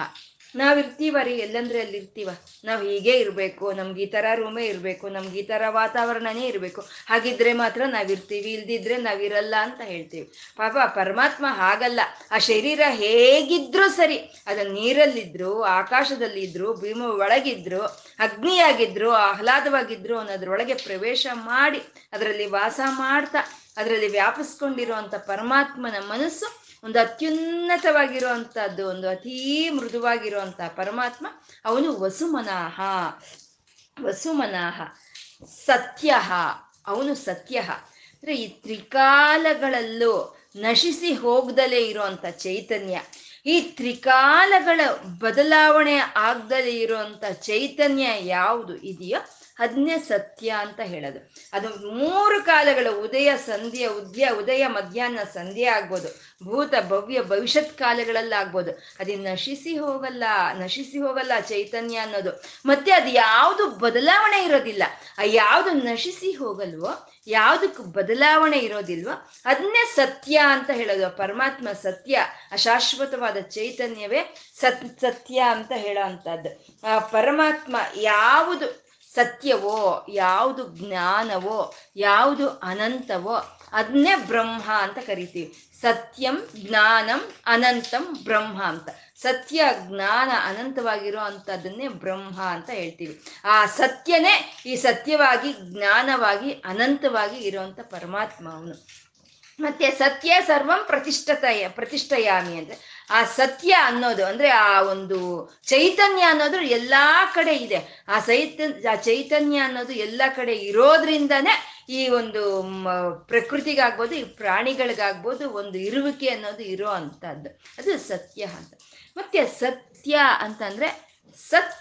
ನಾವಿರ್ತೀವ ರೀ, ಎಲ್ಲಂದ್ರೆ ಅಲ್ಲಿರ್ತೀವ, ನಾವು ಹೀಗೆ ಇರಬೇಕು, ನಮ್ಗೆ ಈ ಥರ ರೂಮೇ ಇರಬೇಕು, ನಮ್ಗೆ ಈ ಥರ ವಾತಾವರಣನೇ ಇರಬೇಕು, ಹಾಗಿದ್ರೆ ಮಾತ್ರ ನಾವಿರ್ತೀವಿ, ಇಲ್ದಿದ್ರೆ ನಾವಿರಲ್ಲ ಅಂತ ಹೇಳ್ತೀವಿ. ಪಾಪ ಪರಮಾತ್ಮ ಹಾಗಲ್ಲ. ಆ ಶರೀರ ಹೇಗಿದ್ರೂ ಸರಿ, ಅದು ನೀರಲ್ಲಿದ್ದರೂ, ಆಕಾಶದಲ್ಲಿದ್ದರೂ, ಭೀಮ ಒಳಗಿದ್ರು, ಅಗ್ನಿಯಾಗಿದ್ರು, ಆಹ್ಲಾದವಾಗಿದ್ರು, ಅನ್ನೋದ್ರೊಳಗೆ ಪ್ರವೇಶ ಮಾಡಿ ಅದರಲ್ಲಿ ವಾಸ ಮಾಡ್ತಾ ಅದರಲ್ಲಿ ವ್ಯಾಪಿಸ್ಕೊಂಡಿರುವಂಥ ಪರಮಾತ್ಮನ ಮನಸ್ಸು ಒಂದು ಅತ್ಯುನ್ನತವಾಗಿರುವಂಥದ್ದು, ಒಂದು ಅತೀ ಮೃದುವಾಗಿರುವಂಥ ಪರಮಾತ್ಮ ಅವನು ವಸುಮನಃ. ವಸುಮನಃ ಸತ್ಯ, ಅವನು ಸತ್ಯ. ಅಂದರೆ ಈ ತ್ರಿಕಾಲಗಳಲ್ಲೂ ನಶಿಸಿ ಹೋಗ್ದಲೇ ಇರುವಂಥ ಚೈತನ್ಯ, ಈ ತ್ರಿಕಾಲಗಳ ಬದಲಾವಣೆ ಆಗ್ದಲೇ ಇರುವಂಥ ಚೈತನ್ಯ ಯಾವುದು ಇದೆಯೋ ಅದನ್ನೇ ಸತ್ಯ ಅಂತ ಹೇಳೋದು. ಅದು ಮೂರು ಕಾಲಗಳು, ಉದಯ ಸಂಧ್ಯ ಉದಯ ಮಧ್ಯಾಹ್ನ ಸಂಧ್ಯೆ ಆಗ್ಬೋದು, ಭೂತ ಭವ್ಯ ಭವಿಷ್ಯತ್ ಕಾಲಗಳಲ್ಲಾಗ್ಬೋದು. ಅದು ನಶಿಸಿ ಹೋಗಲ್ಲ ಚೈತನ್ಯ ಅನ್ನೋದು. ಮತ್ತೆ ಅದು ಯಾವುದು ಬದಲಾವಣೆ ಇರೋದಿಲ್ಲ, ಆ ಯಾವುದು ನಶಿಸಿ ಹೋಗಲ್ವೋ ಯಾವುದಕ್ಕೂ ಬದಲಾವಣೆ ಇರೋದಿಲ್ವೋ ಅದನ್ನೇ ಸತ್ಯ ಅಂತ ಹೇಳೋದು. ಪರಮಾತ್ಮ ಸತ್ಯ, ಅಶಾಶ್ವತವಾದ ಚೈತನ್ಯವೇ ಸತ್ಯ ಅಂತ ಹೇಳೋ ಅಂಥದ್ದು. ಆ ಪರಮಾತ್ಮ ಯಾವುದು ಸತ್ಯವೋ, ಯಾವುದು ಜ್ಞಾನವೋ, ಯಾವುದು ಅನಂತವೋ ಅದನ್ನೇ ಬ್ರಹ್ಮ ಅಂತ ಕರಿತೀವಿ. ಸತ್ಯಂ ಜ್ಞಾನಂ ಅನಂತಂ ಬ್ರಹ್ಮ ಅಂತ, ಸತ್ಯ ಜ್ಞಾನ ಅನಂತವಾಗಿರೋ ಅಂಥದ್ದನ್ನೇ ಬ್ರಹ್ಮ ಅಂತ ಹೇಳ್ತೀವಿ. ಆ ಸತ್ಯನೇ ಈ ಸತ್ಯವಾಗಿ ಜ್ಞಾನವಾಗಿ ಅನಂತವಾಗಿ ಇರೋವಂಥ ಪರಮಾತ್ಮ ಅವನು. ಮತ್ತೆ ಸತ್ಯ ಸರ್ವಂ ಪ್ರತಿಷ್ಠಯಾಮಿ ಅಂದರೆ, ಆ ಸತ್ಯ ಅನ್ನೋದು ಅಂದರೆ ಆ ಒಂದು ಚೈತನ್ಯ ಅನ್ನೋದು ಎಲ್ಲ ಕಡೆ ಇದೆ. ಆ ಚೈತನ್ಯ ಅನ್ನೋದು ಎಲ್ಲ ಕಡೆ ಇರೋದ್ರಿಂದನೇ ಈ ಒಂದು ಪ್ರಕೃತಿಗಾಗ್ಬೋದು, ಈ ಪ್ರಾಣಿಗಳಿಗಾಗ್ಬೋದು ಒಂದು ಇರುವಿಕೆ ಅನ್ನೋದು ಇರೋ ಅಂಥದ್ದು, ಅದು ಸತ್ಯ ಅಂತ. ಮತ್ತೆ ಸತ್ಯ ಅಂತಂದರೆ ಸತ್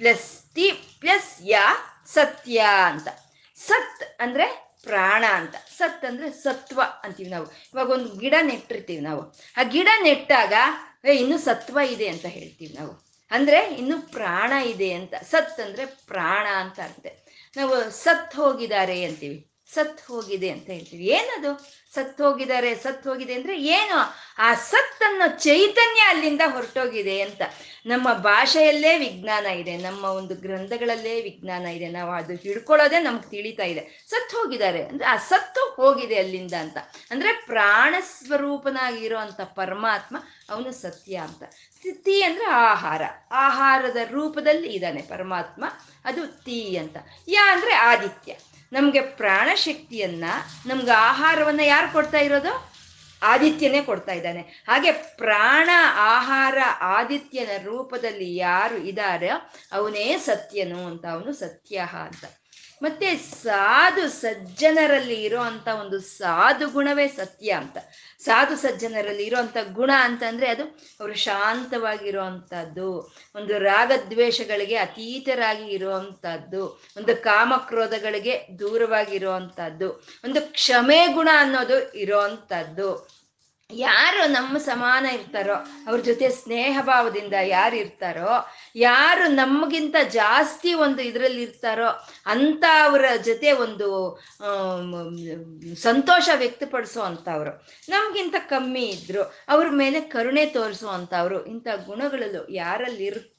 ಪ್ಲಸ್ ತಿ ಪ್ಲಸ್ ಯ ಸತ್ಯ ಅಂತ. ಸತ್ ಅಂದರೆ ಪ್ರಾಣ ಅಂತ, ಸತ್ ಅಂದರೆ ಸತ್ವ ಅಂತೀವಿ ನಾವು. ಇವಾಗ ಒಂದು ಗಿಡ ನೆಟ್ಟಿರ್ತೀವಿ ನಾವು, ಆ ಗಿಡ ನೆಟ್ಟಾಗ ಇನ್ನೂ ಸತ್ವ ಇದೆ ಅಂತ ಹೇಳ್ತೀವಿ ನಾವು, ಅಂದರೆ ಇನ್ನೂ ಪ್ರಾಣ ಇದೆ ಅಂತ. ಸತ್ ಅಂದರೆ ಪ್ರಾಣ ಅಂತ ಅರ್ಥ. ನಾವು ಸತ್ ಹೋಗಿದ್ದಾರೆ ಅಂತೀವಿ, ಸತ್ ಹೋಗಿದೆ ಅಂತ ಹೇಳ್ತೀವಿ. ಏನದು ಸತ್ ಹೋಗಿದ್ದಾರೆ, ಸತ್ ಹೋಗಿದೆ ಅಂದರೆ ಏನು? ಆ ಸತ್ ಅನ್ನೋ ಚೈತನ್ಯ ಅಲ್ಲಿಂದ ಹೊರಟೋಗಿದೆ ಅಂತ. ನಮ್ಮ ಭಾಷೆಯಲ್ಲೇ ವಿಜ್ಞಾನ ಇದೆ, ನಮ್ಮ ಒಂದು ಗ್ರಂಥಗಳಲ್ಲೇ ವಿಜ್ಞಾನ ಇದೆ, ನಾವು ಅದು ಹಿಡ್ಕೊಳ್ಳೋದೇ ನಮ್ಗೆ ತಿಳಿತಾ ಇದೆ. ಸತ್ ಹೋಗಿದ್ದಾರೆ ಅಂದರೆ ಆ ಸತ್ತು ಹೋಗಿದೆ ಅಲ್ಲಿಂದ ಅಂತ. ಅಂದರೆ ಪ್ರಾಣ ಸ್ವರೂಪನಾಗಿರೋ ಅಂಥ ಪರಮಾತ್ಮ ಅವನು ಸತ್ಯ ಅಂತ. ತಿ ಅಂದರೆ ಆಹಾರ, ಆಹಾರದ ರೂಪದಲ್ಲಿ ಇದ್ದಾನೆ ಪರಮಾತ್ಮ, ಅದು ತಿ ಅಂತ. ಯಾ ಅಂದರೆ ಆದಿತ್ಯ. ನಮಗೆ ಪ್ರಾಣಶಕ್ತಿಯನ್ನು, ನಮ್ಗೆ ಆಹಾರವನ್ನು ಯಾರು ಕೊಡ್ತಾ ಇರೋದು? ಆದಿತ್ಯನೇ ಕೊಡ್ತಾ ಇದ್ದಾನೆ. ಹಾಗೆ ಪ್ರಾಣ ಆಹಾರ ಆದಿತ್ಯನ ರೂಪದಲ್ಲಿ ಯಾರು ಇದ್ದಾರೋ ಅವನೇ ಸತ್ಯನು ಅಂತ, ಅವನು ಸತ್ಯ ಅಂತ. ಮತ್ತೆ ಸಾಧು ಸಜ್ಜನರಲ್ಲಿ ಇರೋ ಅಂಥ ಒಂದು ಸಾಧು ಗುಣವೇ ಸತ್ಯ ಅಂತ. ಸಾಧು ಸಜ್ಜನರಲ್ಲಿ ಇರೋವಂಥ ಗುಣ ಅಂತಂದರೆ ಅದು ಅವರು ಶಾಂತವಾಗಿರೋ ಅಂಥದ್ದು, ಒಂದು ರಾಗದ್ವೇಷಗಳಿಗೆ ಅತೀತರಾಗಿ ಇರುವಂಥದ್ದು, ಒಂದು ಕಾಮಕ್ರೋಧಗಳಿಗೆ ದೂರವಾಗಿರೋ ಅಂಥದ್ದು, ಒಂದು ಕ್ಷಮೆ ಗುಣ ಅನ್ನೋದು ಇರೋ ಅಂಥದ್ದು. ಯಾರು ನಮ್ಮ ಸಮಾನ ಇರ್ತಾರೋ, ಅವ್ರ ಜೊತೆ ಸ್ನೇಹಭಾವದಿಂದ ಯಾರು ಇರ್ತಾರೋ, ಯಾರು ನಮಗಿಂತ ಜಾಸ್ತಿ ಒಂದು ಇದರಲ್ಲಿ ಇರ್ತಾರೋ ಅಂಥ ಅವರ ಜೊತೆ ಒಂದು ಸಂತೋಷ ವ್ಯಕ್ತಪಡಿಸೋ ಅಂಥವ್ರು, ನಮಗಿಂತ ಕಮ್ಮಿ ಇದ್ದರು ಅವ್ರ ಮೇಲೆ ಕರುಣೆ ತೋರಿಸೋ ಅಂಥವ್ರು, ಇಂಥ ಗುಣಗಳಲ್ಲೂ ಯಾರಲ್ಲಿ ಇರುತ್ತೋ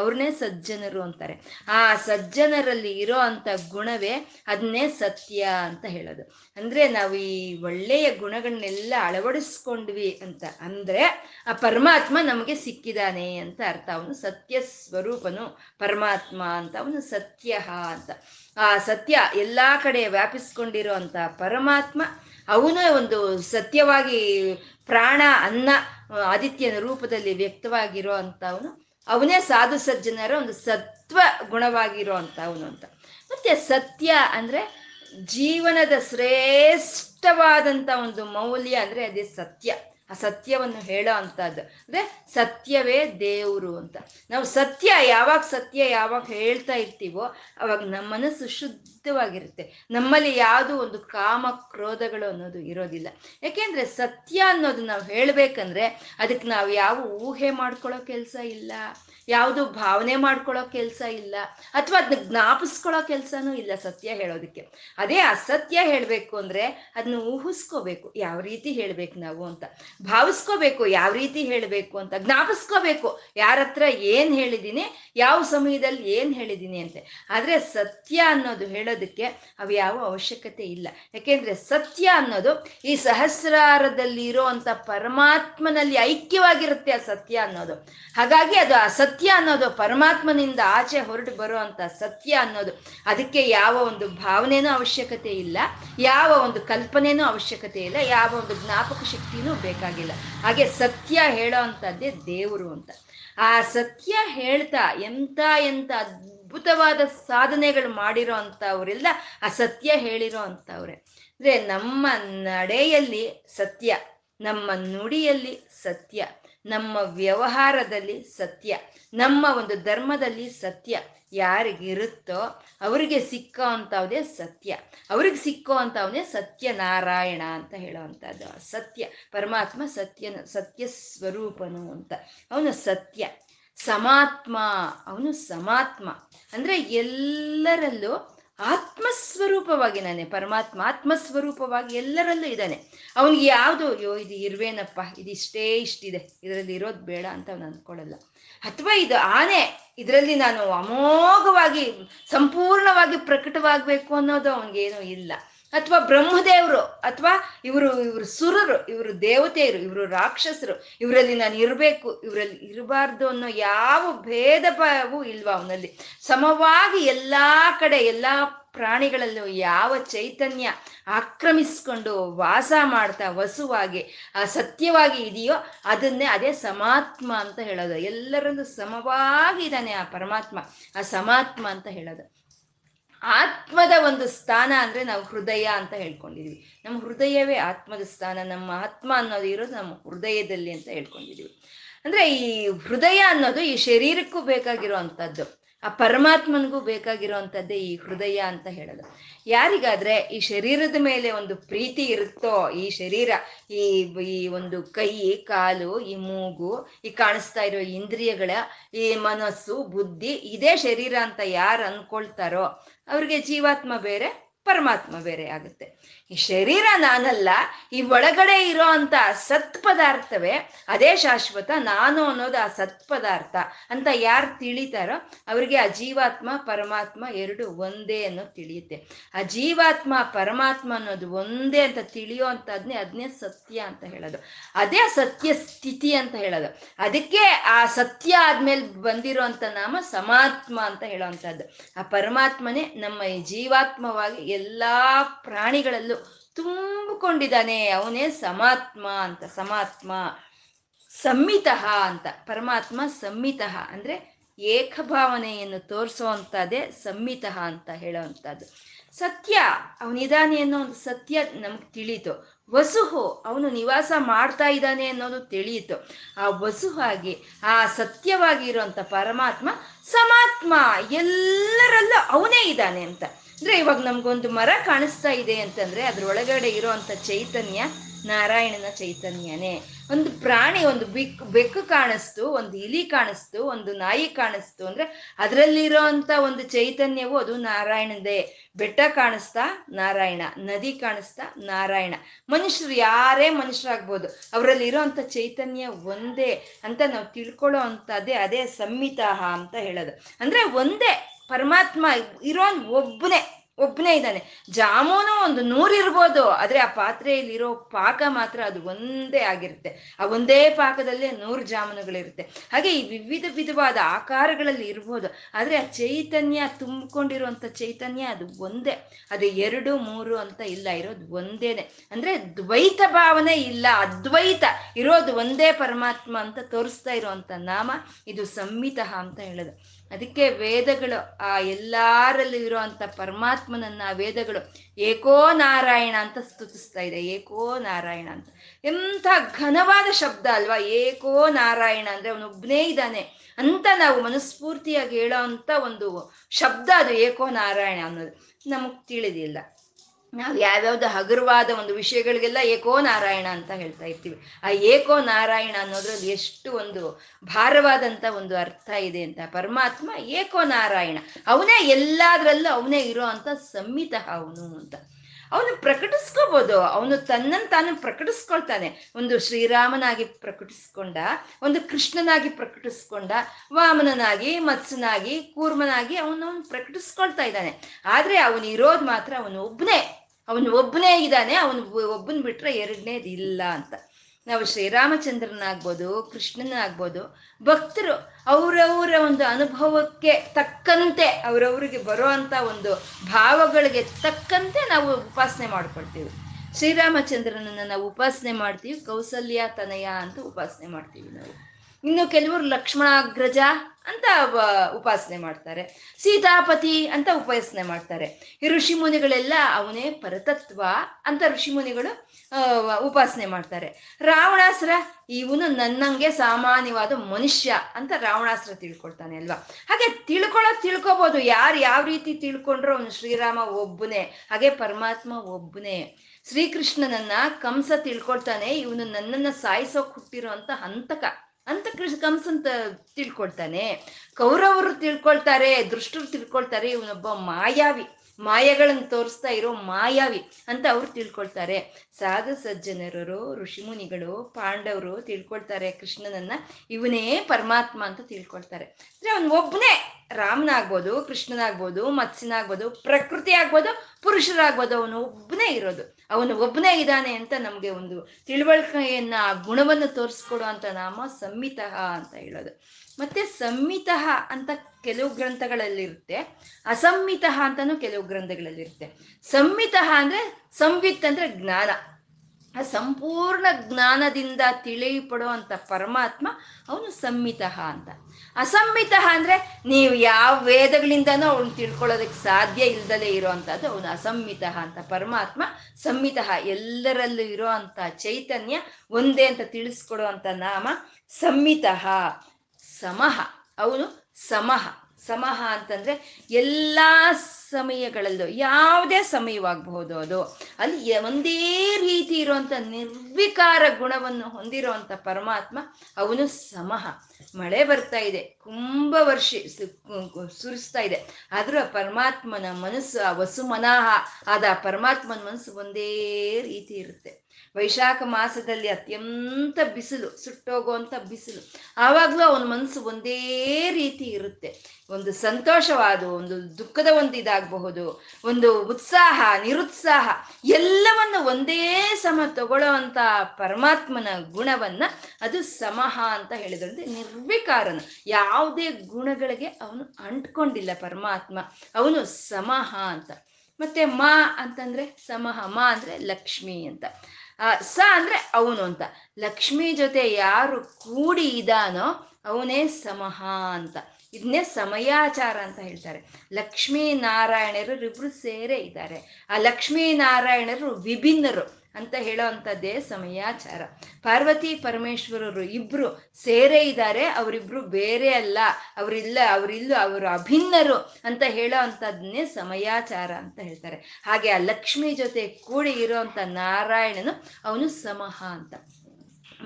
ಅವ್ರನ್ನೇ ಸಜ್ಜನರು ಅಂತಾರೆ. ಆ ಸಜ್ಜನರಲ್ಲಿ ಇರೋ ಅಂಥ ಗುಣವೇ ಅದನ್ನೇ ಸತ್ಯ ಅಂತ ಹೇಳೋದು. ಅಂದರೆ ನಾವು ಈ ಒಳ್ಳೆಯ ಗುಣಗಳನ್ನೆಲ್ಲ ಅಳವಡಿಸ್ಕೊಂಡ್ವಿ ಅಂತ ಅಂದರೆ ಆ ಪರಮಾತ್ಮ ನಮಗೆ ಸಿಕ್ಕಿದ್ದಾನೆ ಅಂತ ಅರ್ಥ. ಅವನು ಸತ್ಯ ಸ್ವರೂಪನು ಪರಮಾತ್ಮ ಅಂತ, ಅವನು ಸತ್ಯ ಅಂತ. ಆ ಸತ್ಯ ಎಲ್ಲ ಕಡೆ ವ್ಯಾಪಿಸ್ಕೊಂಡಿರೋ ಅಂಥ ಪರಮಾತ್ಮ ಅವನೇ ಒಂದು ಸತ್ಯವಾಗಿ ಪ್ರಾಣ ಅನ್ನ ಆದಿತ್ಯನ ರೂಪದಲ್ಲಿ ವ್ಯಕ್ತವಾಗಿರೋ ಅಂಥವನು, ಅವನೇ ಸಾಧು ಸಜ್ಜನರ ಒಂದು ಸತ್ವ ಗುಣವಾಗಿರೋ ಅಂಥವನು ಅಂತ. ಮತ್ತು ಸತ್ಯ ಅಂದರೆ ಜೀವನದ ಶ್ರೇಷ್ಠವಾದಂಥ ಒಂದು ಮೌಲ್ಯ ಅಂದರೆ ಅದೇ ಸತ್ಯ. ಆ ಸತ್ಯವನ್ನು ಹೇಳೋ ಅಂಥದ್ದು ಅಂದರೆ ಸತ್ಯವೇ ದೇವರು ಅಂತ. ನಾವು ಯಾವಾಗ ಹೇಳ್ತಾ ಇರ್ತೀವೋ ಅವಾಗ ನಮ್ಮ ಮನಸ್ಸು ಶುದ್ಧವಾಗಿರುತ್ತೆ, ನಮ್ಮಲ್ಲಿ ಯಾವುದೂ ಒಂದು ಕಾಮ ಕ್ರೋಧಗಳು ಅನ್ನೋದು ಇರೋದಿಲ್ಲ. ಯಾಕೆಂದರೆ ಸತ್ಯ ಅನ್ನೋದು ನಾವು ಹೇಳಬೇಕಂದ್ರೆ ಅದಕ್ಕೆ ನಾವು ಯಾವ ಊಹೆ ಮಾಡ್ಕೊಳ್ಳೋ ಕೆಲಸ ಇಲ್ಲ, ಯಾವುದು ಭಾವನೆ ಮಾಡ್ಕೊಳ್ಳೋ ಕೆಲಸ ಇಲ್ಲ, ಅಥವಾ ಅದನ್ನ ಜ್ಞಾಪಿಸ್ಕೊಳ್ಳೋ ಕೆಲಸನೂ ಇಲ್ಲ ಸತ್ಯ ಹೇಳೋದಕ್ಕೆ. ಅದೇ ಅಸತ್ಯ ಹೇಳಬೇಕು ಅಂದರೆ ಅದನ್ನು ಊಹಿಸ್ಕೋಬೇಕು, ಯಾವ ರೀತಿ ಹೇಳಬೇಕು ನಾವು ಅಂತ, ಭಾವಿಸ್ಕೋಬೇಕು ಯಾವ ರೀತಿ ಹೇಳಬೇಕು ಅಂತ, ಜ್ಞಾಪಿಸ್ಕೋಬೇಕು ಯಾರ ಹತ್ರ ಏನು ಹೇಳಿದ್ದೀನಿ, ಯಾವ ಸಮಯದಲ್ಲಿ ಏನು ಹೇಳಿದ್ದೀನಿ ಅಂತೆ. ಆದರೆ ಸತ್ಯ ಅನ್ನೋದು ಹೇಳೋದಕ್ಕೆ ಅವು ಯಾವ ಅವಶ್ಯಕತೆ ಇಲ್ಲ. ಯಾಕೆಂದರೆ ಸತ್ಯ ಅನ್ನೋದು ಈ ಸಹಸ್ರಾರದಲ್ಲಿ ಇರೋ ಅಂಥ ಪರಮಾತ್ಮನಲ್ಲಿ ಐಕ್ಯವಾಗಿರುತ್ತೆ ಆ ಸತ್ಯ ಅನ್ನೋದು. ಹಾಗಾಗಿ ಅದು ಆ ಸತ್ಯ ಅನ್ನೋದು ಪರಮಾತ್ಮನಿಂದ ಆಚೆ ಹೊರಟು ಬರೋ ಅಂಥ ಸತ್ಯ ಅನ್ನೋದು, ಅದಕ್ಕೆ ಯಾವ ಒಂದು ಭಾವನೆನೂ ಅವಶ್ಯಕತೆ ಇಲ್ಲ, ಯಾವ ಒಂದು ಕಲ್ಪನೆನೂ ಅವಶ್ಯಕತೆ ಇಲ್ಲ, ಯಾವ ಒಂದು ಜ್ಞಾಪಕ ಶಕ್ತಿನೂ ಬೇಕಾಗಿಲ್ಲ. ಹಾಗೆ ಸತ್ಯ ಹೇಳೋ ಅಂಥದ್ದೇ ದೇವರು ಅಂತ. ಆ ಸತ್ಯ ಹೇಳ್ತಾ ಎಂಥ ಅದ್ಭುತವಾದ ಸಾಧನೆಗಳು ಮಾಡಿರೋ ಅಂಥವರೆಲ್ಲ ಆ ಸತ್ಯ ಹೇಳಿರೋ ಅಂಥವ್ರೆ. ಅಂದರೆ ನಮ್ಮ ನಡೆಯಲ್ಲಿ ಸತ್ಯ, ನಮ್ಮ ನುಡಿಯಲ್ಲಿ ಸತ್ಯ, ನಮ್ಮ ವ್ಯವಹಾರದಲ್ಲಿ ಸತ್ಯ, ನಮ್ಮ ಒಂದು ಧರ್ಮದಲ್ಲಿ ಸತ್ಯ ಯಾರಿಗಿರುತ್ತೋ ಅವರಿಗೆ ಸಿಕ್ಕೋ ಅಂಥವೇ ಸತ್ಯ, ಅವ್ರಿಗೆ ಸಿಕ್ಕೋ ಅಂಥವನ್ನೇ ಸತ್ಯನಾರಾಯಣ ಅಂತ ಹೇಳೋವಂಥದ್ದು. ಸತ್ಯ ಪರಮಾತ್ಮ ಸತ್ಯನ, ಸತ್ಯ ಸ್ವರೂಪನು ಅಂತ. ಅವನು ಸತ್ಯ ಸಮಾತ್ಮ, ಅವನು ಸಮಾತ್ಮ ಅಂದರೆ ಎಲ್ಲರಲ್ಲೂ ಆತ್ಮಸ್ವರೂಪವಾಗಿದ್ದಾನೆ ಪರಮಾತ್ಮ. ಆತ್ಮಸ್ವರೂಪವಾಗಿ ಎಲ್ಲರಲ್ಲೂ ಇದ್ದಾನೆ. ಅವನಿಗೆ ಯಾವುದು ಅಯ್ಯೋ ಇದು ಇರುವೇನಪ್ಪ, ಇದಿಷ್ಟೇ ಇಷ್ಟಿದೆ, ಇದರಲ್ಲಿ ಇರೋದು ಬೇಡ ಅಂತ ಅವನು ಅಂದ್ಕೊಳ್ಳಲ್ಲ. ಅಥವಾ ಇದು ಆನೆ, ಇದರಲ್ಲಿ ನಾನು ಅಮೋಘವಾಗಿ ಸಂಪೂರ್ಣವಾಗಿ ಪ್ರಕಟವಾಗಬೇಕು ಅನ್ನೋದು ಅವನಿಗೇನೂ ಇಲ್ಲ. ಅಥವಾ ಬ್ರಹ್ಮದೇವರು, ಅಥವಾ ಇವರು ಸುರರು, ಇವರು ದೇವತೆಯರು, ಇವರು ರಾಕ್ಷಸರು, ಇವರಲ್ಲಿ ನಾನು ಇರಬೇಕು, ಇವರಲ್ಲಿ ಇರಬಾರ್ದು ಅನ್ನೋ ಯಾವ ಭೇದ ಭಾವವೂ ಇಲ್ವಾ ಅವನಲ್ಲಿ. ಸಮವಾಗಿ ಎಲ್ಲ ಕಡೆ ಎಲ್ಲ ಪ್ರಾಣಿಗಳಲ್ಲೂ ಯಾವ ಚೈತನ್ಯ ಆಕ್ರಮಿಸ್ಕೊಂಡು ವಾಸ ಮಾಡ್ತಾ ವಸುವಾಗಿ ಸತ್ಯವಾಗಿ ಇದೆಯೋ ಅದನ್ನೇ ಅದೇ ಸಮಾತ್ಮ ಅಂತ ಹೇಳೋದು. ಎಲ್ಲರಲ್ಲೂ ಸಮವಾಗಿ ಇದ್ದಾನೆ ಆ ಪರಮಾತ್ಮ, ಆ ಸಮಾತ್ಮ ಅಂತ ಹೇಳೋದು. ಆತ್ಮದ ಒಂದು ಸ್ಥಾನ ಅಂದರೆ ನಾವು ಹೃದಯ ಅಂತ ಹೇಳ್ಕೊಂಡಿದ್ವಿ. ನಮ್ಮ ಹೃದಯವೇ ಆತ್ಮದ ಸ್ಥಾನ. ನಮ್ಮ ಆತ್ಮ ಅನ್ನೋದು ಇರೋದು ನಮ್ಮ ಹೃದಯದಲ್ಲಿ ಅಂತ ಹೇಳ್ಕೊಂಡಿದ್ವಿ. ಅಂದರೆ ಈ ಹೃದಯ ಅನ್ನೋದು ಈ ಶರೀರಕ್ಕೂ ಬೇಕಾಗಿರೋ ಅಂಥದ್ದು, ಆ ಪರಮಾತ್ಮನಿಗೂ ಬೇಕಾಗಿರೋವಂಥದ್ದೇ ಈ ಹೃದಯ ಅಂತ ಹೇಳೋದು. ಯಾರಿಗಾದರೆ ಈ ಶರೀರದ ಮೇಲೆ ಒಂದು ಪ್ರೀತಿ ಇರುತ್ತೋ, ಈ ಶರೀರ, ಈ ಒಂದು ಕೈ ಕಾಲು, ಈ ಮೂಗು, ಈ ಕಾಣಿಸ್ತಾ ಇರೋ ಇಂದ್ರಿಯಗಳ, ಈ ಮನಸ್ಸು ಬುದ್ಧಿ, ಇದೇ ಶರೀರ ಅಂತ ಯಾರು ಅಂದ್ಕೊಳ್ತಾರೋ ಅವ್ರಿಗೆ ಜೀವಾತ್ಮ ಬೇರೆ ಪರಮಾತ್ಮ ಬೇರೆ ಆಗುತ್ತೆ. ಈ ಶರೀರ ನಾನಲ್ಲ, ಈ ಒಳಗಡೆ ಇರೋ ಅಂತ ಸತ್ಪದಾರ್ಥವೇ ಅದೇ ಶಾಶ್ವತ, ನಾನು ಅನ್ನೋದು ಆ ಸತ್ಪದಾರ್ಥ ಅಂತ ಯಾರು ತಿಳಿತಾರೋ ಅವರಿಗೆ ಆ ಜೀವಾತ್ಮ ಪರಮಾತ್ಮ ಎರಡು ಒಂದೇ ಅನ್ನೋ ತಿಳಿಯುತ್ತೆ. ಆ ಜೀವಾತ್ಮ ಪರಮಾತ್ಮ ಅನ್ನೋದು ಒಂದೇ ಅಂತ ತಿಳಿಯೋ ಅಂತದ್ನೇ ಅದನ್ನೇ ಸತ್ಯ ಅಂತ ಹೇಳೋದು. ಅದೇ ಸತ್ಯ ಸ್ಥಿತಿ ಅಂತ ಹೇಳೋದು. ಅದಕ್ಕೆ ಆ ಸತ್ಯ ಆದ್ಮೇಲೆ ಬಂದಿರೋ ಅಂತ ನಾಮ ಸಮಾತ್ಮ ಅಂತ ಹೇಳೋವಂಥದ್ದು. ಆ ಪರಮಾತ್ಮನೇ ನಮ್ಮ ಈ ಜೀವಾತ್ಮವಾಗಿ ಎಲ್ಲ ಪ್ರಾಣಿಗಳಲ್ಲೂ ತುಂಬಿಕೊಂಡಿದ್ದಾನೆ. ಅವನೇ ಸಮಾತ್ಮ ಅಂತ. ಸಮಾತ್ಮ ಸಮ್ಮಿತಃ ಅಂತ. ಪರಮಾತ್ಮ ಸಮ್ಮಿತಃ ಅಂದರೆ ಏಕಭಾವನೆಯನ್ನು ತೋರಿಸೋವಂಥದ್ದೇ ಸಮ್ಮಿತಃ ಅಂತ ಹೇಳೋವಂಥದ್ದು. ಸತ್ಯ ಅವನಿದ್ದಾನೆ ಅನ್ನೋ ಒಂದು ಸತ್ಯ ನಮ್ಗೆ ತಿಳಿಯಿತು. ವಸುಹು ಅವನು ನಿವಾಸ ಮಾಡ್ತಾ ಇದ್ದಾನೆ ಅನ್ನೋದು ತಿಳಿಯಿತು. ಆ ವಸುಹಾಗಿ ಆ ಸತ್ಯವಾಗಿ ಇರೋಂಥ ಪರಮಾತ್ಮ ಸಮಾತ್ಮ, ಎಲ್ಲರಲ್ಲೂ ಅವನೇ ಇದ್ದಾನೆ ಅಂತ. ಅಂದರೆ ಇವಾಗ ನಮಗೊಂದು ಮರ ಕಾಣಿಸ್ತಾ ಇದೆ ಅಂತಂದರೆ ಅದರೊಳಗಡೆ ಇರೋವಂಥ ಚೈತನ್ಯ ನಾರಾಯಣನ ಚೈತನ್ಯನೇ. ಒಂದು ಪ್ರಾಣಿ, ಒಂದು ಬೆಕ್ಕು ಕಾಣಿಸ್ತು, ಒಂದು ಇಲಿ ಕಾಣಿಸ್ತು, ಒಂದು ನಾಯಿ ಕಾಣಿಸ್ತು ಅಂದರೆ ಅದರಲ್ಲಿರೋ ಅಂಥ ಒಂದು ಚೈತನ್ಯವು ಅದು ನಾರಾಯಣದೇ. ಬೆಟ್ಟ ಕಾಣಿಸ್ತಾ ನಾರಾಯಣ, ನದಿ ಕಾಣಿಸ್ತಾ ನಾರಾಯಣ. ಮನುಷ್ಯರು ಯಾರೇ ಮನುಷ್ಯರಾಗ್ಬೋದು, ಅವರಲ್ಲಿರೋ ಅಂಥ ಚೈತನ್ಯ ಒಂದೇ ಅಂತ ನಾವು ತಿಳ್ಕೊಳ್ಳೋ ಅಂಥದ್ದೇ ಅದೇ ಸಮ್ಮಿತಃ ಅಂತ ಹೇಳೋದು. ಅಂದರೆ ಒಂದೇ ಪರಮಾತ್ಮ ಇರೋನ್ ಒಬ್ಬನೇ ಇದ್ದಾನೆ. ಜಾಮೂನು 100 ಇರ್ಬೋದು, ಆದರೆ ಆ ಪಾತ್ರೆಯಲ್ಲಿರೋ ಪಾಕ ಮಾತ್ರ ಅದು ಒಂದೇ ಆಗಿರುತ್ತೆ. ಆ ಒಂದೇ ಪಾಕದಲ್ಲೇ 100 ಜಾಮೂನುಗಳಿರುತ್ತೆ. ಹಾಗೆ ಈ ವಿವಿಧ ವಿಧವಾದ ಆಕಾರಗಳಲ್ಲಿ ಇರ್ಬೋದು, ಆದರೆ ಆ ಚೈತನ್ಯ ತುಂಬಿಕೊಂಡಿರುವಂಥ ಚೈತನ್ಯ ಅದು ಒಂದೇ. ಅದು 2 3 ಅಂತ ಇಲ್ಲ, ಇರೋದು ಒಂದೇನೆ. ಅಂದರೆ ದ್ವೈತ ಭಾವನೆ ಇಲ್ಲ, ಅದ್ವೈತ ಇರೋದು ಒಂದೇ ಪರಮಾತ್ಮ ಅಂತ ತೋರಿಸ್ತಾ ಇರೋವಂಥ ನಾಮ ಇದು ಸಮ್ಮಿತಃ ಅಂತ ಹೇಳೋದು. ಅದಕ್ಕೆ ವೇದಗಳು ಆ ಎಲ್ಲರಲ್ಲೂ ಇರೋವಂಥ ಪರಮಾತ್ಮನನ್ನು ವೇದಗಳು ಏಕೋ ನಾರಾಯಣ ಅಂತ ಸ್ತುತಿಸ್ತಾ ಇದೆ. ಏಕೋ ನಾರಾಯಣ ಅಂತ ಎಂಥ ಘನವಾದ ಶಬ್ದ ಅಲ್ವಾ. ಏಕೋ ನಾರಾಯಣ ಅಂದರೆ ಅವನೊಬ್ಬನೇ ಇದ್ದಾನೆ ಅಂತ ನಾವು ಮನಸ್ಫೂರ್ತಿಯಾಗಿ ಹೇಳೋ ಅಂಥ ಒಂದು ಶಬ್ದ ಅದು ಏಕೋ ನಾರಾಯಣ ಅನ್ನೋದು. ನಮಗೆ ತಿಳಿದಿಲ್ಲ, ನಾವು ಯಾವ್ಯಾವ್ದು ಹಗುರವಾದ ಒಂದು ವಿಷಯಗಳಿಗೆಲ್ಲ ಏಕೋ ನಾರಾಯಣ ಅಂತ ಹೇಳ್ತಾ ಇರ್ತೀವಿ. ಆ ಏಕೋ ನಾರಾಯಣ ಅನ್ನೋದ್ರಲ್ಲಿ ಎಷ್ಟು ಒಂದು ಭಾರವಾದಂಥ ಒಂದು ಅರ್ಥ ಇದೆ ಅಂತ. ಪರಮಾತ್ಮ ಏಕೋ ನಾರಾಯಣ, ಅವನೇ ಎಲ್ಲದರಲ್ಲೂ ಅವನೇ ಇರೋ ಅಂಥ ಸಮ್ಮಿತಃ ಅವನು ಅಂತ. ಅವನು ಪ್ರಕಟಿಸ್ಕೋಬೋದು, ಅವನು ತನ್ನನ್ನು ತಾನು ಪ್ರಕಟಿಸ್ಕೊಳ್ತಾನೆ. ಒಂದು ಶ್ರೀರಾಮನಾಗಿ ಪ್ರಕಟಿಸ್ಕೊಂಡ, ಒಂದು ಕೃಷ್ಣನಾಗಿ ಪ್ರಕಟಿಸ್ಕೊಂಡ, ವಾಮನನಾಗಿ, ಮತ್ಸ್ಯನಾಗಿ, ಕೂರ್ಮನಾಗಿ ಅವನವನು ಪ್ರಕಟಿಸ್ಕೊಳ್ತಾ ಇದ್ದಾನೆ. ಆದರೆ ಅವನು ಇರೋದು ಮಾತ್ರ ಅವನು ಒಬ್ಬನೇ ಇದ್ದಾನೆ. ಅವನು ಒಬ್ಬನ ಬಿಟ್ಟರೆ ಎರಡನೇದು ಇಲ್ಲ ಅಂತ. ನಾವು ಶ್ರೀರಾಮಚಂದ್ರನಾಗ್ಬೋದು, ಕೃಷ್ಣನಾಗ್ಬೋದು, ಭಕ್ತರು ಅವರವರ ಒಂದು ಅನುಭವಕ್ಕೆ ತಕ್ಕಂತೆ, ಅವರವರಿಗೆ ಬರೋ ಅಂಥ ಒಂದು ಭಾವಗಳಿಗೆ ತಕ್ಕಂತೆ ನಾವು ಉಪಾಸನೆ ಮಾಡ್ಕೊಳ್ತೀವಿ. ಶ್ರೀರಾಮಚಂದ್ರನನ್ನು ನಾವು ಉಪಾಸನೆ ಮಾಡ್ತೀವಿ, ಕೌಸಲ್ಯ ತನಯ ಅಂತ ಉಪಾಸನೆ ಮಾಡ್ತೀವಿ ನಾವು. ಇನ್ನು ಕೆಲವರು ಲಕ್ಷ್ಮಣಾಗ್ರಜ ಅಂತ ಉಪಾಸನೆ ಮಾಡ್ತಾರೆ, ಸೀತಾಪತಿ ಅಂತ ಉಪಾಸನೆ ಮಾಡ್ತಾರೆ. ಈ ಋಷಿ ಮುನಿಗಳೆಲ್ಲ ಅವನೇ ಪರತತ್ವ ಅಂತ ಋಷಿ ಮುನಿಗಳು ಉಪಾಸನೆ ಮಾಡ್ತಾರೆ. ರಾವಣಾಸುರ ಇವನು ನನ್ನಂಗೆ ಸಾಮಾನ್ಯವಾದ ಮನುಷ್ಯ ಅಂತ ರಾವಣಾಸುರ ತಿಳ್ಕೊಳ್ತಾನೆ ಅಲ್ವಾ. ಹಾಗೆ ತಿಳ್ಕೋಬಹುದು, ಯಾರು ಯಾವ ರೀತಿ ತಿಳ್ಕೊಂಡ್ರು ಅವನು ಶ್ರೀರಾಮ ಒಬ್ಬನೇ, ಹಾಗೆ ಪರಮಾತ್ಮ ಒಬ್ಬನೇ. ಶ್ರೀಕೃಷ್ಣನನ್ನ ಕಂಸ ತಿಳ್ಕೊಳ್ತಾನೆ, ಇವನು ನನ್ನನ್ನು ಸಾಯಿಸೋಕ್ ಹುಟ್ಟಿರೋ ಅಂತ ಹಂತಕ ಅಂತ ಕಂಸ ಅಂತ ತಿಳ್ಕೊಳ್ತಾನೆ. ಕೌರವರು ತಿಳ್ಕೊಳ್ತಾರೆ, ದುಷ್ಟರು ತಿಳ್ಕೊಳ್ತಾರೆ, ಇವನೊಬ್ಬ ಮಾಯಾವಿ, ಮಾಯೆಗಳನ್ನು ತೋರಿಸ್ತಾ ಇರೋ ಮಾಯಾವಿ ಅಂತ ಅವ್ರು ತಿಳ್ಕೊಳ್ತಾರೆ. ಸಾಧು ಸಜ್ಜನರು, ಋಷಿಮುನಿಗಳು, ಪಾಂಡವರು ತಿಳ್ಕೊಳ್ತಾರೆ ಕೃಷ್ಣನನ್ನ ಇವನೇ ಪರಮಾತ್ಮ ಅಂತ ತಿಳ್ಕೊಳ್ತಾರೆ. ಅಂದ್ರೆ ಅವನ್ ಒಬ್ಬನೇ, ರಾಮನಾಗ್ಬೋದು, ಕೃಷ್ಣನಾಗ್ಬೋದು, ಮತ್ಸ್ಯನಾಗ್ಬೋದು, ಪ್ರಕೃತಿ ಆಗ್ಬೋದು, ಪುರುಷರಾಗ್ಬೋದು, ಅವನು ಒಬ್ಬನೇ ಇರೋದು, ಅವನು ಒಬ್ಬನೇ ಇದ್ದಾನೆ ಅಂತ ನಮಗೆ ಒಂದು ತಿಳುವಳಿಕೆಯನ್ನ, ಆ ಗುಣವನ್ನು ತೋರಿಸ್ಕೊಡೋ ಅಂತ ನಾಮ ಸಂಹಿತಃ ಅಂತ ಹೇಳೋದು. ಮತ್ತೆ ಸಂಹಿತಃ ಅಂತ ಕೆಲವು ಗ್ರಂಥಗಳಲ್ಲಿರುತ್ತೆ, ಅಸಂಹಿತಃ ಅಂತಾನು ಕೆಲವು ಗ್ರಂಥಗಳಲ್ಲಿರುತ್ತೆ. ಸಂಹಿತಃ ಅಂದ್ರೆ ಸಂವಿತ್ ಅಂದ್ರೆ ಜ್ಞಾನ, ಆ ಸಂಪೂರ್ಣ ಜ್ಞಾನದಿಂದ ತಿಳಿಪಡೋ ಅಂತ ಪರಮಾತ್ಮ ಅವನು ಸಂಹಿತಃ ಅಂತ. ಅಸಂಹಿತಃ ಅಂದ್ರೆ ನೀವು ಯಾವ ವೇದಗಳಿಂದನೂ ಅವನು ತಿಳ್ಕೊಳ್ಳೋದಕ್ಕೆ ಸಾಧ್ಯ ಇಲ್ದಲೇ ಇರೋ ಅಂತದ್ದು ಅವನು ಅಸಂಹಿತಃ ಅಂತ. ಪರಮಾತ್ಮ ಸಂಹಿತಃ, ಎಲ್ಲರಲ್ಲೂ ಇರೋ ಅಂತ ಚೈತನ್ಯ ಒಂದೇ ಅಂತ ತಿಳಿಸ್ಕೊಡೋ ಅಂತ ನಾಮ ಸಂಹಿತಃ. ಸಮಃ, ಅವನು ಸಮಃ. ಸಮಃ ಅಂತಂದ್ರೆ ಎಲ್ಲ ಸಮಯಗಳಲ್ಲೂ ಯಾವುದೇ ಸಮಯವಾಗಬಹುದು, ಅದು ಅಲ್ಲಿ ಒಂದೇ ರೀತಿ ಇರುವಂಥ ನಿರ್ವಿಕಾರ ಗುಣವನ್ನು ಹೊಂದಿರುವಂಥ ಪರಮಾತ್ಮ ಅವನು ಸಮಃ. ಮಳೆ ಬರ್ತಾ ಇದೆ, ಕುಂಭವರ್ಷಿ ಸುರಿಸ್ತಾ ಇದೆ, ಆದರೂ ಪರಮಾತ್ಮನ ಮನಸ್ಸು, ಆ ವಸುಮನಃ ಆದ ಪರಮಾತ್ಮನ ಮನಸ್ಸು ಒಂದೇ ರೀತಿ ಇರುತ್ತೆ. ವೈಶಾಖ ಮಾಸದಲ್ಲಿ ಅತ್ಯಂತ ಬಿಸಿಲು, ಸುಟ್ಟೋಗುವಂಥ ಬಿಸಿಲು, ಆವಾಗಲೂ ಅವನ ಮನಸ್ಸು ಒಂದೇ ರೀತಿ ಇರುತ್ತೆ. ಒಂದು ಸಂತೋಷವಾದ, ಒಂದು ದುಃಖದ ಒಂದು ಇದಾಗಬಹುದು, ಒಂದು ಉತ್ಸಾಹ, ನಿರುತ್ಸಾಹ, ಎಲ್ಲವನ್ನು ಒಂದೇ ಸಮ ತಗೊಳ್ಳೋ ಅಂತ ಪರಮಾತ್ಮನ ಗುಣವನ್ನ ಅದು ಸಮಃ ಅಂತ ಹೇಳಿದ್ರೆ ನಿರ್ವಿಕಾರನು, ಯಾವುದೇ ಗುಣಗಳಿಗೆ ಅವನು ಅಂಟ್ಕೊಂಡಿಲ್ಲ ಪರಮಾತ್ಮ, ಅವನು ಸಮಃ ಅಂತ. ಮತ್ತೆ ಮಾ ಅಂತಂದ್ರೆ ಸಮಃ, ಮಾ ಅಂದ್ರೆ ಲಕ್ಷ್ಮಿ ಅಂತ, ಸ ಅಂದ್ರೆ ಅವನು ಅಂತ. ಲಕ್ಷ್ಮಿ ಜೊತೆ ಯಾರು ಕೂಡಿ ಇದ್ದಾನೋ ಅವನೇ ಸಮಃ ಅಂತ. ಇದನ್ನೇ ಸಮಯಾಚಾರ ಅಂತ ಹೇಳ್ತಾರೆ. ಲಕ್ಷ್ಮೀನಾರಾಯಣರು ಇಬ್ರು ಸೇರೇ ಇದ್ದಾರೆ, ಆ ಲಕ್ಷ್ಮೀನಾರಾಯಣರು ವಿಭಿನ್ನರು ಅಂತ ಹೇಳೋ ಅಂಥದ್ದೇ ಸಮಯಾಚಾರ. ಪಾರ್ವತಿ ಪರಮೇಶ್ವರರು ಇಬ್ರು ಸೇರೇ ಇದ್ದಾರೆ, ಅವರಿಬ್ರು ಬೇರೆ ಅಲ್ಲ, ಅವರಿಲ್ಲ ಅವರು ಅಭಿನ್ನರು ಅಂತ ಹೇಳೋ ಅಂಥದನ್ನೇ ಸಮಯಾಚಾರ ಅಂತ ಹೇಳ್ತಾರೆ. ಹಾಗೆ ಆ ಲಕ್ಷ್ಮಿ ಜೊತೆ ಕೂಡಿ ಇರೋ ಅಂಥ ನಾರಾಯಣನು ಅವನು ಸಮಃ ಅಂತ.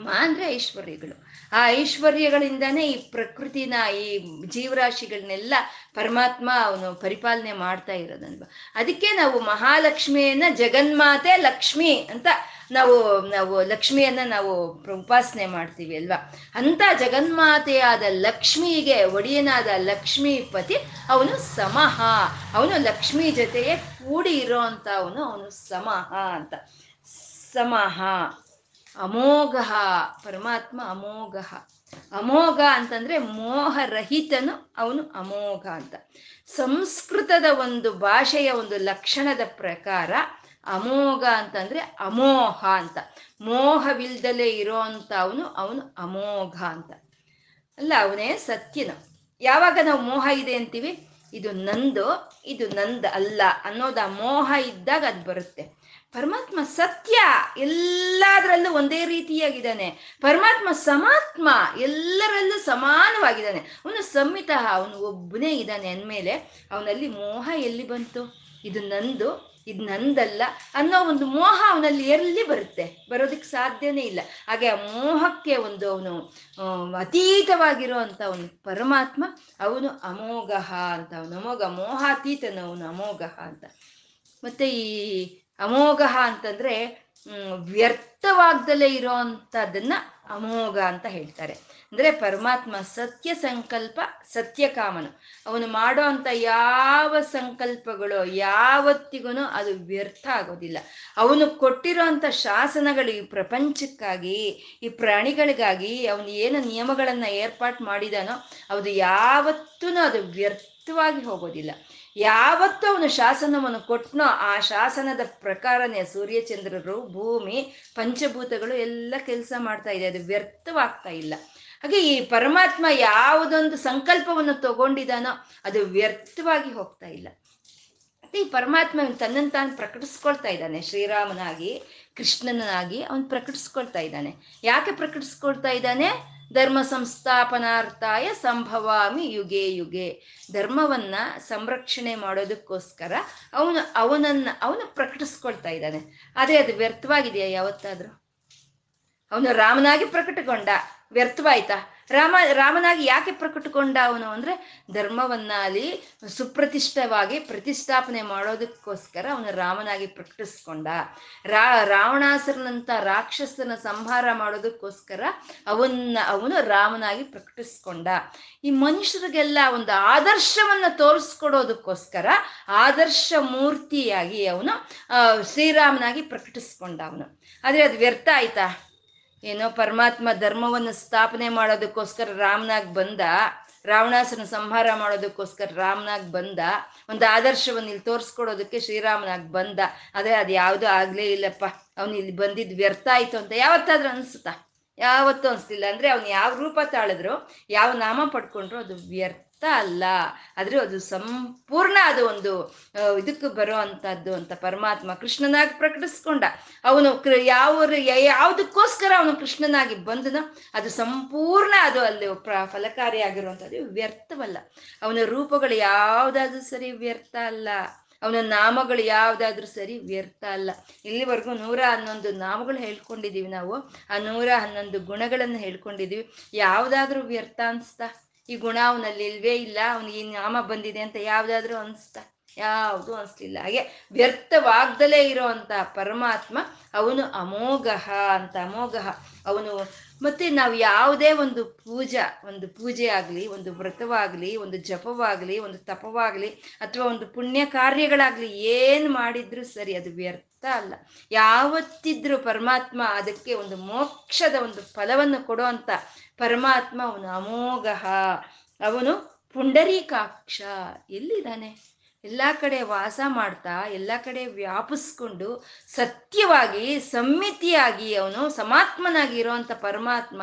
ಮಾ ಅಂದರೆ ಐಶ್ವರ್ಯಗಳು, ಆ ಐಶ್ವರ್ಯಗಳಿಂದಾನೇ ಈ ಪ್ರಕೃತಿನ, ಈ ಜೀವರಾಶಿಗಳನ್ನೆಲ್ಲ ಪರಮಾತ್ಮ ಅವನು ಪರಿಪಾಲನೆ ಮಾಡ್ತಾ ಇರೋದಲ್ವ. ಅದಕ್ಕೆ ನಾವು ಮಹಾಲಕ್ಷ್ಮಿಯನ್ನ ಜಗನ್ಮಾತೆ ಲಕ್ಷ್ಮಿ ಅಂತ ನಾವು ಲಕ್ಷ್ಮಿಯನ್ನ ನಾವು ಉಪಾಸನೆ ಮಾಡ್ತೀವಿ ಅಲ್ವಾ. ಅಂತ ಜಗನ್ಮಾತೆಯಾದ ಲಕ್ಷ್ಮಿಗೆ ಒಡೆಯನಾದ ಲಕ್ಷ್ಮೀಪತಿ ಅವನು ಸಮಃ, ಅವನು ಲಕ್ಷ್ಮೀ ಜೊತೆಯೇ ಕೂಡಿ ಇರೋ ಅಂತ ಅವನು ಅವನು ಸಮಃ ಅಂತ. ಸಮಃ ಅಮೋಘ, ಪರಮಾತ್ಮ ಅಮೋಘ. ಅಮೋಘ ಅಂತಂದ್ರೆ ಮೋಹರಹಿತನು, ಅವನು ಅಮೋಘ ಅಂತ. ಸಂಸ್ಕೃತದ ಒಂದು ಭಾಷೆಯ ಒಂದು ಲಕ್ಷಣದ ಪ್ರಕಾರ ಅಮೋಘ ಅಂತಂದ್ರೆ ಅಮೋಹ ಅಂತ, ಮೋಹವಿಲ್ದಲೇ ಇರೋ ಅಂತ ಅವನು ಅವನು ಅಮೋಘ ಅಂತ. ಅಲ್ಲ, ಅವನೇ ಸತ್ಯನು. ಯಾವಾಗ ನಾವು ಮೋಹ ಇದೆ ಅಂತೀವಿ, ಇದು ನಂದು, ಇದು ನಂದು ಅಲ್ಲ ಅನ್ನೋದು ಆ ಮೋಹ ಇದ್ದಾಗ ಅದು ಬರುತ್ತೆ. ಪರಮಾತ್ಮ ಸತ್ಯ, ಎಲ್ಲದರಲ್ಲೂ ಒಂದೇ ರೀತಿಯಾಗಿದ್ದಾನೆ. ಪರಮಾತ್ಮ ಸಮಾತ್ಮ, ಎಲ್ಲರಲ್ಲೂ ಸಮಾನವಾಗಿದ್ದಾನೆ. ಅವನು ಸಂಹಿತಃ, ಅವನು ಒಬ್ಬನೇ ಇದ್ದಾನೆ ಅಂದಮೇಲೆ ಅವನಲ್ಲಿ ಮೋಹ ಎಲ್ಲಿ ಬಂತು? ಇದು ನಂದು, ಇದು ನಂದಲ್ಲ ಅನ್ನೋ ಒಂದು ಮೋಹ ಅವನಲ್ಲಿ ಎಲ್ಲಿ ಬರುತ್ತೆ? ಬರೋದಕ್ಕೆ ಸಾಧ್ಯನೇ ಇಲ್ಲ. ಹಾಗೆ ಆ ಮೋಹಕ್ಕೆ ಒಂದು ಅವನು ಅತೀತವಾಗಿರುವಂಥ ಅವನು ಪರಮಾತ್ಮ ಅವನು ಅಮೋಘ ಅಂತ. ಅವನು ಅಮೋಘ, ಮೋಹಾತೀತನು ಅವನು ಅಮೋಘ ಅಂತ. ಮತ್ತೆ ಈ ಅಮೋಘ ಅಂತಂದ್ರೆ ವ್ಯರ್ಥವಾಗ್ದಲೇ ಇರೋ ಅಂಥದ್ದನ್ನ ಅಮೋಘ ಅಂತ ಹೇಳ್ತಾರೆ. ಅಂದ್ರೆ ಪರಮಾತ್ಮ ಸತ್ಯ ಸಂಕಲ್ಪ, ಸತ್ಯಕಾಮನು. ಅವನು ಮಾಡೋ ಅಂತ ಯಾವ ಸಂಕಲ್ಪಗಳು ಯಾವತ್ತಿಗೂ ಅದು ವ್ಯರ್ಥ ಆಗೋದಿಲ್ಲ. ಅವನು ಕೊಟ್ಟಿರೋ ಅಂಥ ಶಾಸನಗಳು, ಈ ಪ್ರಪಂಚಕ್ಕಾಗಿ, ಈ ಪ್ರಾಣಿಗಳಿಗಾಗಿ ಅವನು ಏನು ನಿಯಮಗಳನ್ನು ಏರ್ಪಾಟ್ ಮಾಡಿದಾನೋ ಅದು ಯಾವತ್ತೂ ಅದು ವ್ಯರ್ಥವಾಗಿ ಹೋಗೋದಿಲ್ಲ. ಯಾವತ್ತೂ ಅವನು ಶಾಸನವನ್ನು ಕೊಟ್ಟನೋ ಆ ಶಾಸನದ ಪ್ರಕಾರನೇ ಸೂರ್ಯಚಂದ್ರರು, ಭೂಮಿ, ಪಂಚಭೂತಗಳು ಎಲ್ಲ ಕೆಲಸ ಮಾಡ್ತಾ ಇದೆ, ಅದು ವ್ಯರ್ಥವಾಗ್ತಾ ಇಲ್ಲ. ಹಾಗೆ ಈ ಪರಮಾತ್ಮ ಯಾವುದೊಂದು ಸಂಕಲ್ಪವನ್ನು ತಗೊಂಡಿದ್ದಾನೋ ಅದು ವ್ಯರ್ಥವಾಗಿ ಹೋಗ್ತಾ ಇಲ್ಲ. ಈ ಪರಮಾತ್ಮ ತನ್ನನ್ನು ತಾನು ಪ್ರಕಟಿಸ್ಕೊಳ್ತಾ ಇದ್ದಾನೆ, ಶ್ರೀರಾಮನಾಗಿ ಕೃಷ್ಣನಾಗಿ ಅವನು ಪ್ರಕಟಿಸ್ಕೊಳ್ತಾ ಇದ್ದಾನೆ. ಯಾಕೆ ಪ್ರಕಟಿಸ್ಕೊಳ್ತಾ ಇದ್ದಾನೆ? ಧರ್ಮ ಸಂಸ್ಥಾಪನಾರ್ಥಾಯ ಸಂಭವಾಮಿ ಯುಗೆ ಯುಗೆ, ಧರ್ಮವನ್ನ ಸಂರಕ್ಷಣೆ ಮಾಡೋದಕ್ಕೋಸ್ಕರ ಅವನು ಪ್ರಕಟಿಸ್ಕೊಳ್ತಾ ಇದ್ದಾನೆ. ಆದರೆ ಅದು ವ್ಯರ್ಥವಾಗಿದೆಯಾ ಯಾವತ್ತಾದ್ರೂ? ಅವನು ರಾಮನಾಗಿ ಪ್ರಕಟಗೊಂಡ, ವ್ಯರ್ಥವಾಯ್ತಾ? ರಾಮನಾಗಿ ಯಾಕೆ ಪ್ರಕಟಗೊಂಡ ಅವನು ಅಂದರೆ ಧರ್ಮವನ್ನ ಅಲ್ಲಿ ಸುಪ್ರತಿಷ್ಠವಾಗಿ ಪ್ರತಿಷ್ಠಾಪನೆ ಮಾಡೋದಕ್ಕೋಸ್ಕರ ಅವನು ರಾಮನಾಗಿ ಪ್ರಕಟಿಸ್ಕೊಂಡ. ರಾವಣಾಸುರನಂತ ರಾಕ್ಷಸನ ಸಂಹಾರ ಮಾಡೋದಕ್ಕೋಸ್ಕರ ಅವನು ರಾಮನಾಗಿ ಪ್ರಕಟಿಸ್ಕೊಂಡ. ಈ ಮನುಷ್ಯರಿಗೆಲ್ಲ ಒಂದು ಆದರ್ಶವನ್ನು ತೋರಿಸ್ಕೊಡೋದಕ್ಕೋಸ್ಕರ ಆದರ್ಶ ಮೂರ್ತಿಯಾಗಿ ಅವನು ಶ್ರೀರಾಮನಾಗಿ ಪ್ರಕಟಿಸ್ಕೊಂಡ ಅವನು. ಆದರೆ ಅದು ವ್ಯರ್ಥ ಆಯ್ತಾ? ಏನೋ ಪರಮಾತ್ಮ ಧರ್ಮವನ್ನು ಸ್ಥಾಪನೆ ಮಾಡೋದಕ್ಕೋಸ್ಕರ ರಾಮನಾಗ್ ಬಂದ, ರಾವಣಾಸನ ಸಂಹಾರ ಮಾಡೋದಕ್ಕೋಸ್ಕರ ರಾಮನಾಗ್ ಬಂದ, ಒಂದು ಆದರ್ಶವನ್ನು ಇಲ್ಲಿ ತೋರಿಸ್ಕೊಡೋದಕ್ಕೆ ಶ್ರೀರಾಮನಾಗ್ ಬಂದ. ಆದರೆ ಅದು ಯಾವುದೂ ಆಗಲೇ ಇಲ್ಲಪ್ಪ, ಅವನು ಇಲ್ಲಿ ಬಂದಿದ್ದು ವ್ಯರ್ಥ ಆಯಿತು ಅಂತ ಯಾವತ್ತಾದ್ರೂ ಅನಿಸುತ್ತಾ? ಯಾವತ್ತೂ ಅನಿಸ್ತಿಲ್ಲ. ಅಂದರೆ ಅವನು ಯಾವ ರೂಪ ತಾಳಿದ್ರು, ಯಾವ ನಾಮ ಪಡ್ಕೊಂಡ್ರು ಅದು ವ್ಯರ್ಥ ಅಲ್ಲ. ಆದ್ರೆ ಅದು ಸಂಪೂರ್ಣ ಅದು ಒಂದು ಇದಕ್ಕೆ ಬರೋ ಅಂತದ್ದು ಅಂತ ಪರಮಾತ್ಮ ಕೃಷ್ಣನಾಗಿ ಪ್ರಕಟಿಸ್ಕೊಂಡ. ಅವನು ಯಾವುದಕ್ಕೋಸ್ಕರ ಅವನು ಕೃಷ್ಣನಾಗಿ ಬಂದನೋ ಅದು ಸಂಪೂರ್ಣ ಅದು ಅಲ್ಲಿ ಫಲಕಾರಿಯಾಗಿರುವಂಥದ್ದು, ವ್ಯರ್ಥವಲ್ಲ. ಅವನ ರೂಪಗಳು ಯಾವುದಾದ್ರೂ ಸರಿ ವ್ಯರ್ಥ ಅಲ್ಲ, ಅವನ ನಾಮಗಳು ಯಾವುದಾದ್ರೂ ಸರಿ ವ್ಯರ್ಥ ಅಲ್ಲ. ಇಲ್ಲಿವರೆಗೂ 111 ನಾಮಗಳು ಹೇಳ್ಕೊಂಡಿದ್ದೀವಿ ನಾವು, ಆ 111 ಗುಣಗಳನ್ನು ಹೇಳ್ಕೊಂಡಿದ್ದೀವಿ. ಯಾವುದಾದ್ರೂ ವ್ಯರ್ಥ ಅನಿಸ್ತಾ? ಈ ಗುಣ ಅವನಲ್ಲಿ ಇಲ್ವೇ ಇಲ್ಲ, ಅವನಿಗೆ ಈ ನಾಮ ಬಂದಿದೆ ಅಂತ ಯಾವುದಾದ್ರೂ ಅನಿಸ್ತಾ? ಯಾವುದೂ ಅನಿಸ್ಲಿಲ್ಲ. ಹಾಗೆ ವ್ಯರ್ಥವಾಗ್ದಲೇ ಇರೋವಂಥ ಪರಮಾತ್ಮ ಅವನು ಅಮೋಘಃ ಅಂತ, ಅಮೋಘಃ ಅವನು. ಮತ್ತೆ ನಾವು ಯಾವುದೇ ಒಂದು ಪೂಜೆ ಆಗಲಿ, ಒಂದು ವ್ರತವಾಗಲಿ, ಒಂದು ಜಪವಾಗಲಿ, ಒಂದು ತಪವಾಗಲಿ, ಅಥವಾ ಒಂದು ಪುಣ್ಯ ಕಾರ್ಯಗಳಾಗಲಿ ಏನು ಮಾಡಿದ್ರೂ ಸರಿ ಅದು ವ್ಯರ್ಥ ಅಲ್ಲ. ಯಾವತ್ತಿದ್ರೂ ಪರಮಾತ್ಮ ಅದಕ್ಕೆ ಒಂದು ಮೋಕ್ಷದ ಒಂದು ಫಲವನ್ನು ಕೊಡುವಂಥ ಪರಮಾತ್ಮ ಅವನು ಅಮೋಘಃ. ಅವನು ಪುಂಡರೀಕಾಕ್ಷ. ಎಲ್ಲಿದ್ದಾನೆ? ಎಲ್ಲ ಕಡೆ ವಾಸ ಮಾಡ್ತಾ, ಎಲ್ಲ ಕಡೆ ವ್ಯಾಪಿಸ್ಕೊಂಡು ಸತ್ಯವಾಗಿ ಸಮ್ಮಿತಿಯಾಗಿ ಅವನು ಸಮಾತ್ಮನಾಗಿ ಇರೋವಂಥ ಪರಮಾತ್ಮ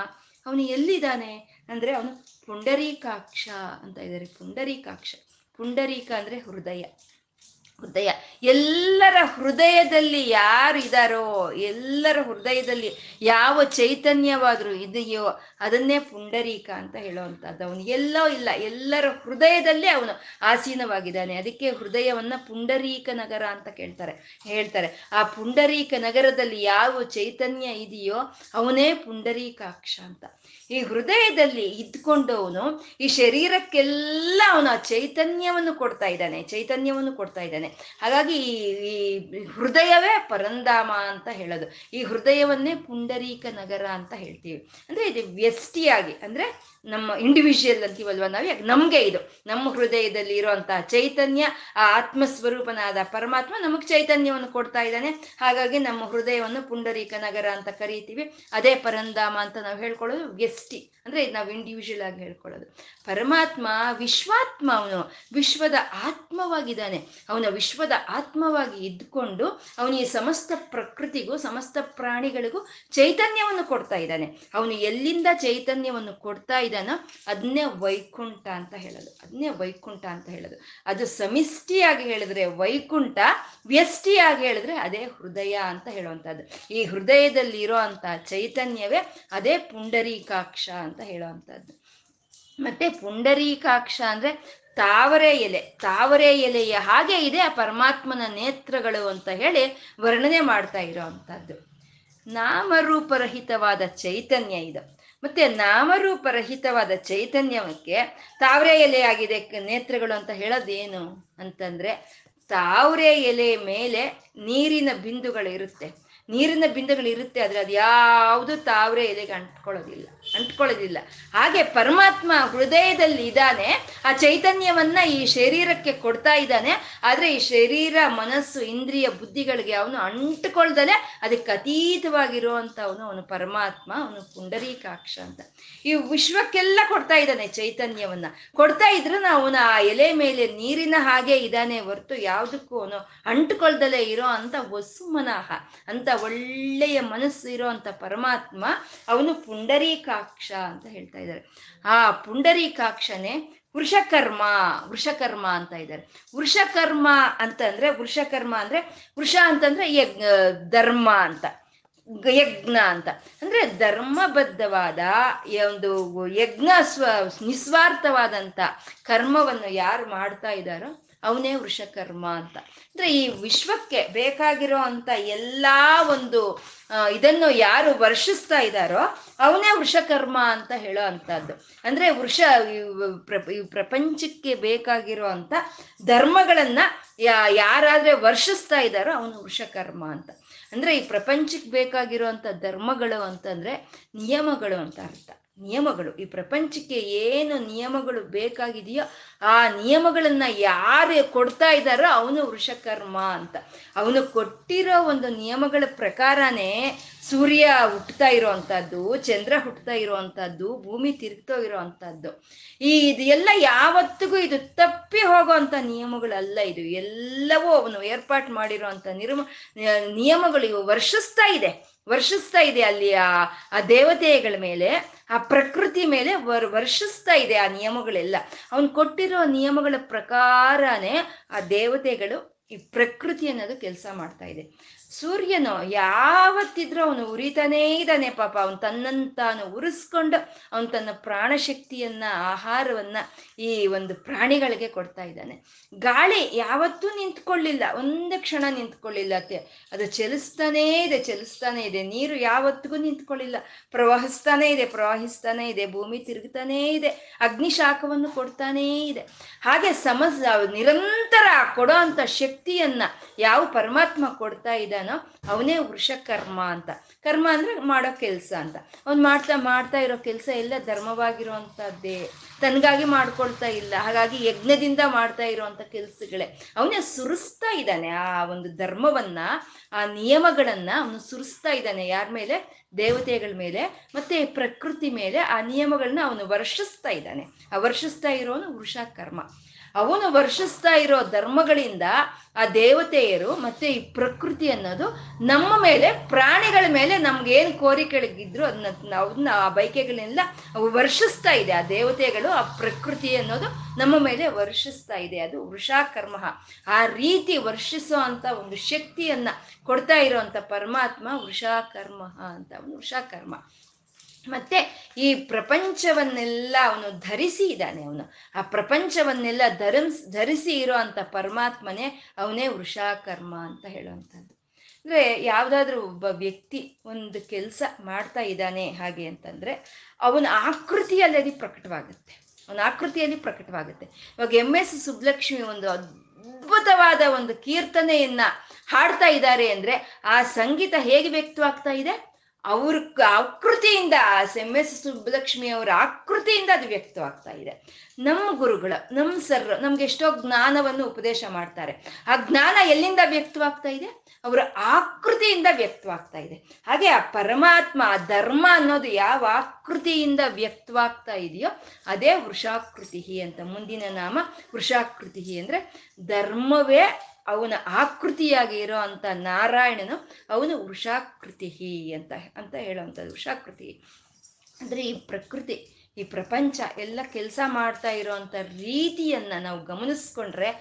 ಅವನು ಎಲ್ಲಿದ್ದಾನೆ ಅಂದರೆ ಅವನು ಪುಂಡರೀಕಾಕ್ಷ ಅಂತ ಇದ್ದಾರೆ. ಪುಂಡರೀಕಾಕ್ಷ, ಪುಂಡರೀಕ ಅಂದರೆ ಹೃದಯ. ಹೃದಯ, ಎಲ್ಲರ ಹೃದಯದಲ್ಲಿ ಯಾರಿದ್ದಾರೋ, ಎಲ್ಲರ ಹೃದಯದಲ್ಲಿ ಯಾವ ಚೈತನ್ಯವಾದರೂ ಇದೆಯೋ ಅದನ್ನೇ ಪುಂಡರೀಕ ಅಂತ ಹೇಳುವಂಥದ್ದು. ಅವನು ಎಲ್ಲೋ ಇಲ್ಲ, ಎಲ್ಲರ ಹೃದಯದಲ್ಲೇ ಅವನು ಆಸೀನವಾಗಿದ್ದಾನೆ. ಅದಕ್ಕೆ ಹೃದಯವನ್ನು ಪುಂಡರೀಕ ನಗರ ಅಂತ ಹೇಳ್ತಾರೆ. ಆ ಪುಂಡರೀಕ ನಗರದಲ್ಲಿ ಯಾವ ಚೈತನ್ಯ ಇದೆಯೋ ಅವನೇ ಪುಂಡರೀಕಾಕ್ಷ ಅಂತ. ಈ ಹೃದಯದಲ್ಲಿ ಇದ್ಕೊಂಡು ಅವನು ಈ ಶರೀರಕ್ಕೆಲ್ಲ ಅವನು ಆ ಚೈತನ್ಯವನ್ನು ಕೊಡ್ತಾ ಇದ್ದಾನೆ. ಹಾಗಾಗಿ ಈ ಹೃದಯವೇ ಪರಂಧಾಮ ಅಂತ ಹೇಳೋದು. ಈ ಹೃದಯವನ್ನೇ ಪುಂಡರೀಕ ನಗರ ಅಂತ ಹೇಳ್ತೀವಿ. ಅಂದರೆ ಇದು ವ್ಯಷ್ಟಿಯಾಗಿ, ಅಂದರೆ ನಮ್ಮ ಇಂಡಿವಿಜುವಲ್ ಅಂತೀವಲ್ವ ನಾವು, ನಮಗೆ ಇದು ನಮ್ಮ ಹೃದಯದಲ್ಲಿ ಇರುವಂತಹ ಚೈತನ್ಯ, ಆ ಆತ್ಮಸ್ವರೂಪನಾದ ಪರಮಾತ್ಮ ನಮಗೆ ಚೈತನ್ಯವನ್ನು ಕೊಡ್ತಾ ಇದ್ದಾನೆ. ಹಾಗಾಗಿ ನಮ್ಮ ಹೃದಯವನ್ನು ಪುಂಡರೀಕ ನಗರ ಅಂತ ಕರೀತೀವಿ. ಅದೇ ಪರಂಧಾಮ ಅಂತ ನಾವು ಹೇಳ್ಕೊಳ್ಳೋದು. ವ್ಯಷ್ಟಿ ಅಂದರೆ ಇದು ನಾವು ಇಂಡಿವಿಜುವಲ್ ಆಗಿ ಹೇಳ್ಕೊಳ್ಳೋದು. ಪರಮಾತ್ಮ ವಿಶ್ವಾತ್ಮ, ಅವನು ವಿಶ್ವದ ಆತ್ಮವಾಗಿದ್ದಾನೆ. ಅವನ ವಿಶ್ವದ ಆತ್ಮವಾಗಿ ಇದ್ಕೊಂಡು ಅವನು ಈ ಸಮಸ್ತ ಪ್ರಕೃತಿಗೂ ಸಮಸ್ತ ಪ್ರಾಣಿಗಳಿಗೂ ಚೈತನ್ಯವನ್ನು ಕೊಡ್ತಾ ಇದ್ದಾನೆ. ಅವನು ಎಲ್ಲಿಂದ ಚೈತನ್ಯವನ್ನು ಕೊಡ್ತಾ ಇದ್ದಾನೋ ಅದನ್ನೇ ವೈಕುಂಠ ಅಂತ ಹೇಳೋದು. ಅದು ಸಮಿಷ್ಟಿಯಾಗಿ ಹೇಳಿದ್ರೆ ವೈಕುಂಠ, ವ್ಯಷ್ಟಿಯಾಗಿ ಹೇಳಿದ್ರೆ ಅದೇ ಹೃದಯ ಅಂತ ಹೇಳುವಂಥದ್ದು. ಈ ಹೃದಯದಲ್ಲಿ ಇರುವಂತಹ ಚೈತನ್ಯವೇ ಅದೇ ಪುಂಡರೀಕಾಕ್ಷ ಅಂತ ಹೇಳುವಂಥದ್ದು. ಮತ್ತೆ ಪುಂಡರೀಕಾಕ್ಷ ಅಂದರೆ ತಾವರೆ ಎಲೆಯ ಹಾಗೆ ಇದೆ ಆ ಪರಮಾತ್ಮನ ನೇತ್ರಗಳು ಅಂತ ಹೇಳಿ ವರ್ಣನೆ ಮಾಡ್ತಾ ಇರೋವಂಥದ್ದು. ನಾಮರೂಪರಹಿತವಾದ ಚೈತನ್ಯ ಇದು. ಮತ್ತೆ ನಾಮರೂಪರಹಿತವಾದ ಚೈತನ್ಯಕ್ಕೆ ತಾವರೆ ಎಲೆಯಾಗಿದೆ ನೇತ್ರಗಳು ಅಂತ ಹೇಳೋದೇನು ಅಂತಂದರೆ, ತಾವರೆ ಎಲೆ ಮೇಲೆ ನೀರಿನ ಬಿಂದುಗಳು ಇರುತ್ತೆ. ನೀರಿನ ಬಿಂದುಗಳು ಇರುತ್ತೆ, ಆದರೆ ಅದು ಯಾವುದು ತಾವರೆ ಎಲೆಗೆ ಅಂಟ್ಕೊಳ್ಳೋದಿಲ್ಲ. ಹಾಗೆ ಪರಮಾತ್ಮ ಹೃದಯದಲ್ಲಿ ಇದ್ದಾನೆ, ಆ ಚೈತನ್ಯವನ್ನ ಈ ಶರೀರಕ್ಕೆ ಕೊಡ್ತಾ ಇದ್ದಾನೆ. ಆದರೆ ಈ ಶರೀರ, ಮನಸ್ಸು, ಇಂದ್ರಿಯ, ಬುದ್ಧಿಗಳಿಗೆ ಅವನು ಅಂಟ್ಕೊಳ್ದಲೆ ಅದಕ್ಕೆ ಅತೀತವಾಗಿರುವಂತ ಅವನು ಪರಮಾತ್ಮ, ಅವನು ಪುಂಡರೀಕಾಕ್ಷ ಅಂತ. ಈ ವಿಶ್ವಕ್ಕೆಲ್ಲ ಕೊಡ್ತಾ ಇದ್ದಾನೆ, ಚೈತನ್ಯವನ್ನ ಕೊಡ್ತಾ ಇದ್ರೆ ಅವನ ಆ ಎಲೆ ಮೇಲೆ ನೀರಿನ ಹಾಗೆ ಇದ್ದಾನೆ ಹೊರತು ಯಾವುದಕ್ಕೂ ಅವನು ಅಂಟ್ಕೊಳ್ದಲೇ ಇರೋ ಅಂತ ವಸು ಮನಃ ಅಂತ ಒಳ್ಳೆಯ ಮನಸ್ಸು ಇರೋ ಅಂತ ಪರಮಾತ್ಮ ಅವನು ಪುಂಡರೀಕಾಕ್ಷ ಅಂತ ಹೇಳ್ತಾ ಇದ್ದಾರೆ. ಆ ಪುಂಡರೀಕಾಕ್ಷನೇ ವೃಷಕರ್ಮ ಅಂತ ಇದ್ದಾರೆ. ವೃಷಕರ್ಮ ಅಂದ್ರೆ ವೃಷ ಅಂತಂದ್ರೆ ಯಜ್ಞ, ಧರ್ಮ ಅಂತ, ಯಜ್ಞ ಅಂತ ಅಂದ್ರೆ ಧರ್ಮಬದ್ಧವಾದ ಒಂದು ಯಜ್ಞ, ನಿಸ್ವಾರ್ಥವಾದಂತ ಕರ್ಮವನ್ನು ಯಾರು ಮಾಡ್ತಾ ಇದ್ದಾರೋ ಅವನೇ ವೃಷಕರ್ಮ ಅಂತ. ಅಂದ್ರೆ ಈ ವಿಶ್ವಕ್ಕೆ ಬೇಕಾಗಿರೋ ಅಂತ ಎಲ್ಲಾ ಒಂದು ಇದನ್ನು ಯಾರು ವರ್ಷಿಸ್ತಾ ಇದ್ದಾರೋ ಅವನೇ ವೃಷಕರ್ಮ ಅಂತ ಹೇಳೋ ಅಂಥದ್ದು. ಅಂದ್ರೆ ಪ್ರಪಂಚಕ್ಕೆ ಬೇಕಾಗಿರೋ ಅಂತ ಧರ್ಮಗಳನ್ನ ಯಾರಾದ್ರೆ ವರ್ಷಿಸ್ತಾ ಇದ್ದಾರೋ ಅವನು ವೃಷಕರ್ಮ ಅಂತ. ಅಂದ್ರೆ ಈ ಪ್ರಪಂಚಕ್ಕೆ ಬೇಕಾಗಿರುವಂಥ ಧರ್ಮಗಳು ಅಂತಂದ್ರೆ ನಿಯಮಗಳು ಅಂತ ಅರ್ಥ. ನಿಯಮಗಳು, ಈ ಪ್ರಪಂಚಕ್ಕೆ ಏನು ನಿಯಮಗಳು ಬೇಕಾಗಿದೆಯೋ ಆ ನಿಯಮಗಳನ್ನ ಯಾರು ಕೊಡ್ತಾ ಇದ್ದಾರೋ ಅವನು ವೃಷಕರ್ಮ ಅಂತ. ಅವನು ಕೊಟ್ಟಿರೋ ಒಂದು ನಿಯಮಗಳ ಪ್ರಕಾರನೇ ಸೂರ್ಯ ಹುಟ್ಟುತ್ತಾ ಇರೋವಂಥದ್ದು, ಚಂದ್ರ ಹುಟ್ಟುತ್ತಾ ಇರೋವಂಥದ್ದು, ಭೂಮಿ ತಿರುಗ್ತಾ ಇರೋವಂಥದ್ದು, ಈ ಇದೆಲ್ಲ ಯಾವತ್ತಿಗೂ ಇದು ತಪ್ಪಿ ಹೋಗೋವಂಥ ನಿಯಮಗಳಲ್ಲ. ಇದು ಎಲ್ಲವೂ ಅವನು ಏರ್ಪಾಟು ಮಾಡಿರೋವಂಥ ನಿಯಮಗಳು ಇವು ವರ್ಷಿಸ್ತಾ ಇದೆ ಅಲ್ಲಿ ಆ ದೇವತೆಗಳ ಮೇಲೆ, ಆ ಪ್ರಕೃತಿ ಮೇಲೆ ವರ್ಷಿಸ್ತಾ ಇದೆ ಆ ನಿಯಮಗಳೆಲ್ಲ. ಅವನು ಕೊಟ್ಟಿರೋ ನಿಯಮಗಳ ಪ್ರಕಾರನೇ ಆ ದೇವತೆಗಳು, ಈ ಪ್ರಕೃತಿ ಅನ್ನೋದು ಕೆಲಸ ಮಾಡ್ತಾ ಇದೆ. ಸೂರ್ಯನು ಯಾವತ್ತಿದ್ರೂ ಅವನು ಉರಿತಾನೇ ಇದ್ದಾನೆ ಪಾಪ. ಅವನು ತನ್ನನ್ನು ತಾನು ಉರಿಸ್ಕೊಂಡು ಅವನು ತನ್ನ ಪ್ರಾಣಶಕ್ತಿಯನ್ನ, ಆಹಾರವನ್ನ ಈ ಒಂದು ಪ್ರಾಣಿಗಳಿಗೆ ಕೊಡ್ತಾ ಇದ್ದಾನೆ. ಗಾಳಿ ಯಾವತ್ತೂ ನಿಂತ್ಕೊಳ್ಳಿಲ್ಲ, ಒಂದು ಕ್ಷಣ ನಿಂತ್ಕೊಳ್ಳಿಲ್ಲ, ಅದು ಚಲಿಸ್ತಾನೇ ಇದೆ. ನೀರು ಯಾವತ್ತಿಗೂ ನಿಂತ್ಕೊಳ್ಳಿಲ್ಲ, ಪ್ರವಹಿಸ್ತಾನೇ ಇದೆ. ಭೂಮಿ ತಿರುಗ್ತಾನೇ ಇದೆ, ಅಗ್ನಿಶಾಖವನ್ನು ಕೊಡ್ತಾನೇ ಇದೆ. ಹಾಗೆ ನಿರಂತರ ಕೊಡೋ ಅಂಥ ಶಕ್ತಿಯನ್ನ ಯಾವ ಪರಮಾತ್ಮ ಕೊಡ್ತಾ ಇದ್ದಾನೆ ಅವನೇ ವೃಷಕರ್ಮ ಅಂತ. ಕರ್ಮ ಅಂದ್ರೆ ಮಾಡೋ ಕೆಲಸ ಅಂತ. ಅವ್ನು ಮಾಡ್ತಾ ಇರೋ ಕೆಲಸ ಎಲ್ಲ ಧರ್ಮವಾಗಿರುವಂತಹದ್ದೇ, ತನಗಾಗಿ ಮಾಡ್ಕೊಳ್ತಾ ಇಲ್ಲ, ಹಾಗಾಗಿ ಯಜ್ಞದಿಂದ ಮಾಡ್ತಾ ಇರುವಂತ ಕೆಲಸಗಳೇ. ಅವನೇ ಸುರಿಸ್ತಾ ಇದ್ದಾನೆ ಆ ಒಂದು ಧರ್ಮವನ್ನ, ಆ ನಿಯಮಗಳನ್ನ ಅವನು ಸುರಿಸ್ತಾ ಇದ್ದಾನೆ. ಯಾರ ಮೇಲೆ? ದೇವತೆಗಳ ಮೇಲೆ ಮತ್ತೆ ಪ್ರಕೃತಿ ಮೇಲೆ. ಆ ನಿಯಮಗಳನ್ನ ಅವನು ವರ್ಷಿಸ್ತಾ ಇದ್ದಾನೆ. ಆ ವರ್ಷಿಸ್ತಾ ಇರೋನು ವೃಷಕರ್ಮ. ಅವನು ವರ್ಷಿಸ್ತಾ ಇರೋ ಧರ್ಮಗಳಿಂದ ಆ ದೇವತೆಯರು ಮತ್ತೆ ಈ ಪ್ರಕೃತಿ ಅನ್ನೋದು ನಮ್ಮ ಮೇಲೆ, ಪ್ರಾಣಿಗಳ ಮೇಲೆ ನಮ್ಗೆ ಏನು ಕೋರಿಕೆಗಳಿದ್ರು ಅದನ್ನ ಆ ಬಯಕೆಗಳನ್ನೆಲ್ಲ ಅವು ವರ್ಷಿಸ್ತಾ ಇದೆ. ಆ ದೇವತೆಗಳು, ಆ ಪ್ರಕೃತಿ ಅನ್ನೋದು ನಮ್ಮ ಮೇಲೆ ವರ್ಷಿಸ್ತಾ ಇದೆ. ಅದು ವೃಷಕರ್ಮ. ಆ ರೀತಿ ವರ್ಷಿಸೋ ಅಂತ ಒಂದು ಶಕ್ತಿಯನ್ನ ಕೊಡ್ತಾ ಇರೋವಂಥ ಪರಮಾತ್ಮ ವೃಷಕರ್ಮ ಅಂತ. ಅವನು ವೃಷಕರ್ಮ. ಮತ್ತೆ ಈ ಪ್ರಪಂಚವನ್ನೆಲ್ಲ ಅವನು ಧರಿಸಿ ಇದ್ದಾನೆ. ಅವನು ಆ ಪ್ರಪಂಚವನ್ನೆಲ್ಲ ಧರಿಸಿ ಇರೋ ಅಂಥ ಪರಮಾತ್ಮನೇ ಅವನೇ ವೃಷಕರ್ಮ ಅಂತ ಹೇಳುವಂಥದ್ದು. ಅಂದರೆ ಯಾವುದಾದ್ರೂ ಒಬ್ಬ ವ್ಯಕ್ತಿ ಒಂದು ಕೆಲಸ ಮಾಡ್ತಾ ಇದ್ದಾನೆ ಹಾಗೆ ಅಂತಂದರೆ ಅವನ ಆಕೃತಿಯಲ್ಲಿ ಅದು ಪ್ರಕಟವಾಗುತ್ತೆ. ಇವಾಗ MS ಸುಬ್ಬಲಕ್ಷ್ಮಿ ಒಂದು ಅದ್ಭುತವಾದ ಒಂದು ಕೀರ್ತನೆಯನ್ನ ಹಾಡ್ತಾ ಇದ್ದಾರೆ ಅಂದರೆ ಆ ಸಂಗೀತ ಹೇಗೆ ವ್ಯಕ್ತವಾಗ್ತಾ ಇದೆ? ಅವ್ರ ಆಕೃತಿಯಿಂದ, MS ಸುಬ್ಬಲಕ್ಷ್ಮಿ ಅವರ ಆಕೃತಿಯಿಂದ ಅದು ವ್ಯಕ್ತವಾಗ್ತಾ ಇದೆ. ನಮ್ಮ ಗುರುಗಳು, ನಮ್ಮ ಸರ್ರು ನಮ್ಗೆ ಎಷ್ಟೋ ಜ್ಞಾನವನ್ನು ಉಪದೇಶ ಮಾಡ್ತಾರೆ. ಆ ಜ್ಞಾನ ಎಲ್ಲಿಂದ ವ್ಯಕ್ತವಾಗ್ತಾ ಇದೆ? ಅವರ ಆಕೃತಿಯಿಂದ ವ್ಯಕ್ತವಾಗ್ತಾ ಇದೆ. ಹಾಗೆ ಆ ಪರಮಾತ್ಮ, ಆ ಧರ್ಮ ಅನ್ನೋದು ಯಾವ ಆಕೃತಿಯಿಂದ ವ್ಯಕ್ತವಾಗ್ತಾ ಇದೆಯೋ ಅದೇ ವೃಷಾಕೃತಿ ಅಂತ. ಮುಂದಿನ ನಾಮ ವೃಷಾಕೃತಿ ಅಂದ್ರೆ ಧರ್ಮವೇ ಅವನ ಆಕೃತಿಯಾಗಿ ಇರೋ ಅಂಥ ನಾರಾಯಣನು ಅವನು ವೃಷಾಕೃತಿ ಅಂತ ಅಂತ ಹೇಳುವಂಥದ್ದು. ವೃಷಾಕೃತಿ ಅಂದರೆ ಈ ಪ್ರಕೃತಿ, ಈ ಪ್ರಪಂಚ ಎಲ್ಲ ಕೆಲಸ ಮಾಡ್ತಾ ಇರೋವಂಥ ರೀತಿಯನ್ನು ನಾವು ಗಮನಿಸ್ಕೊಂಡ್ರೆ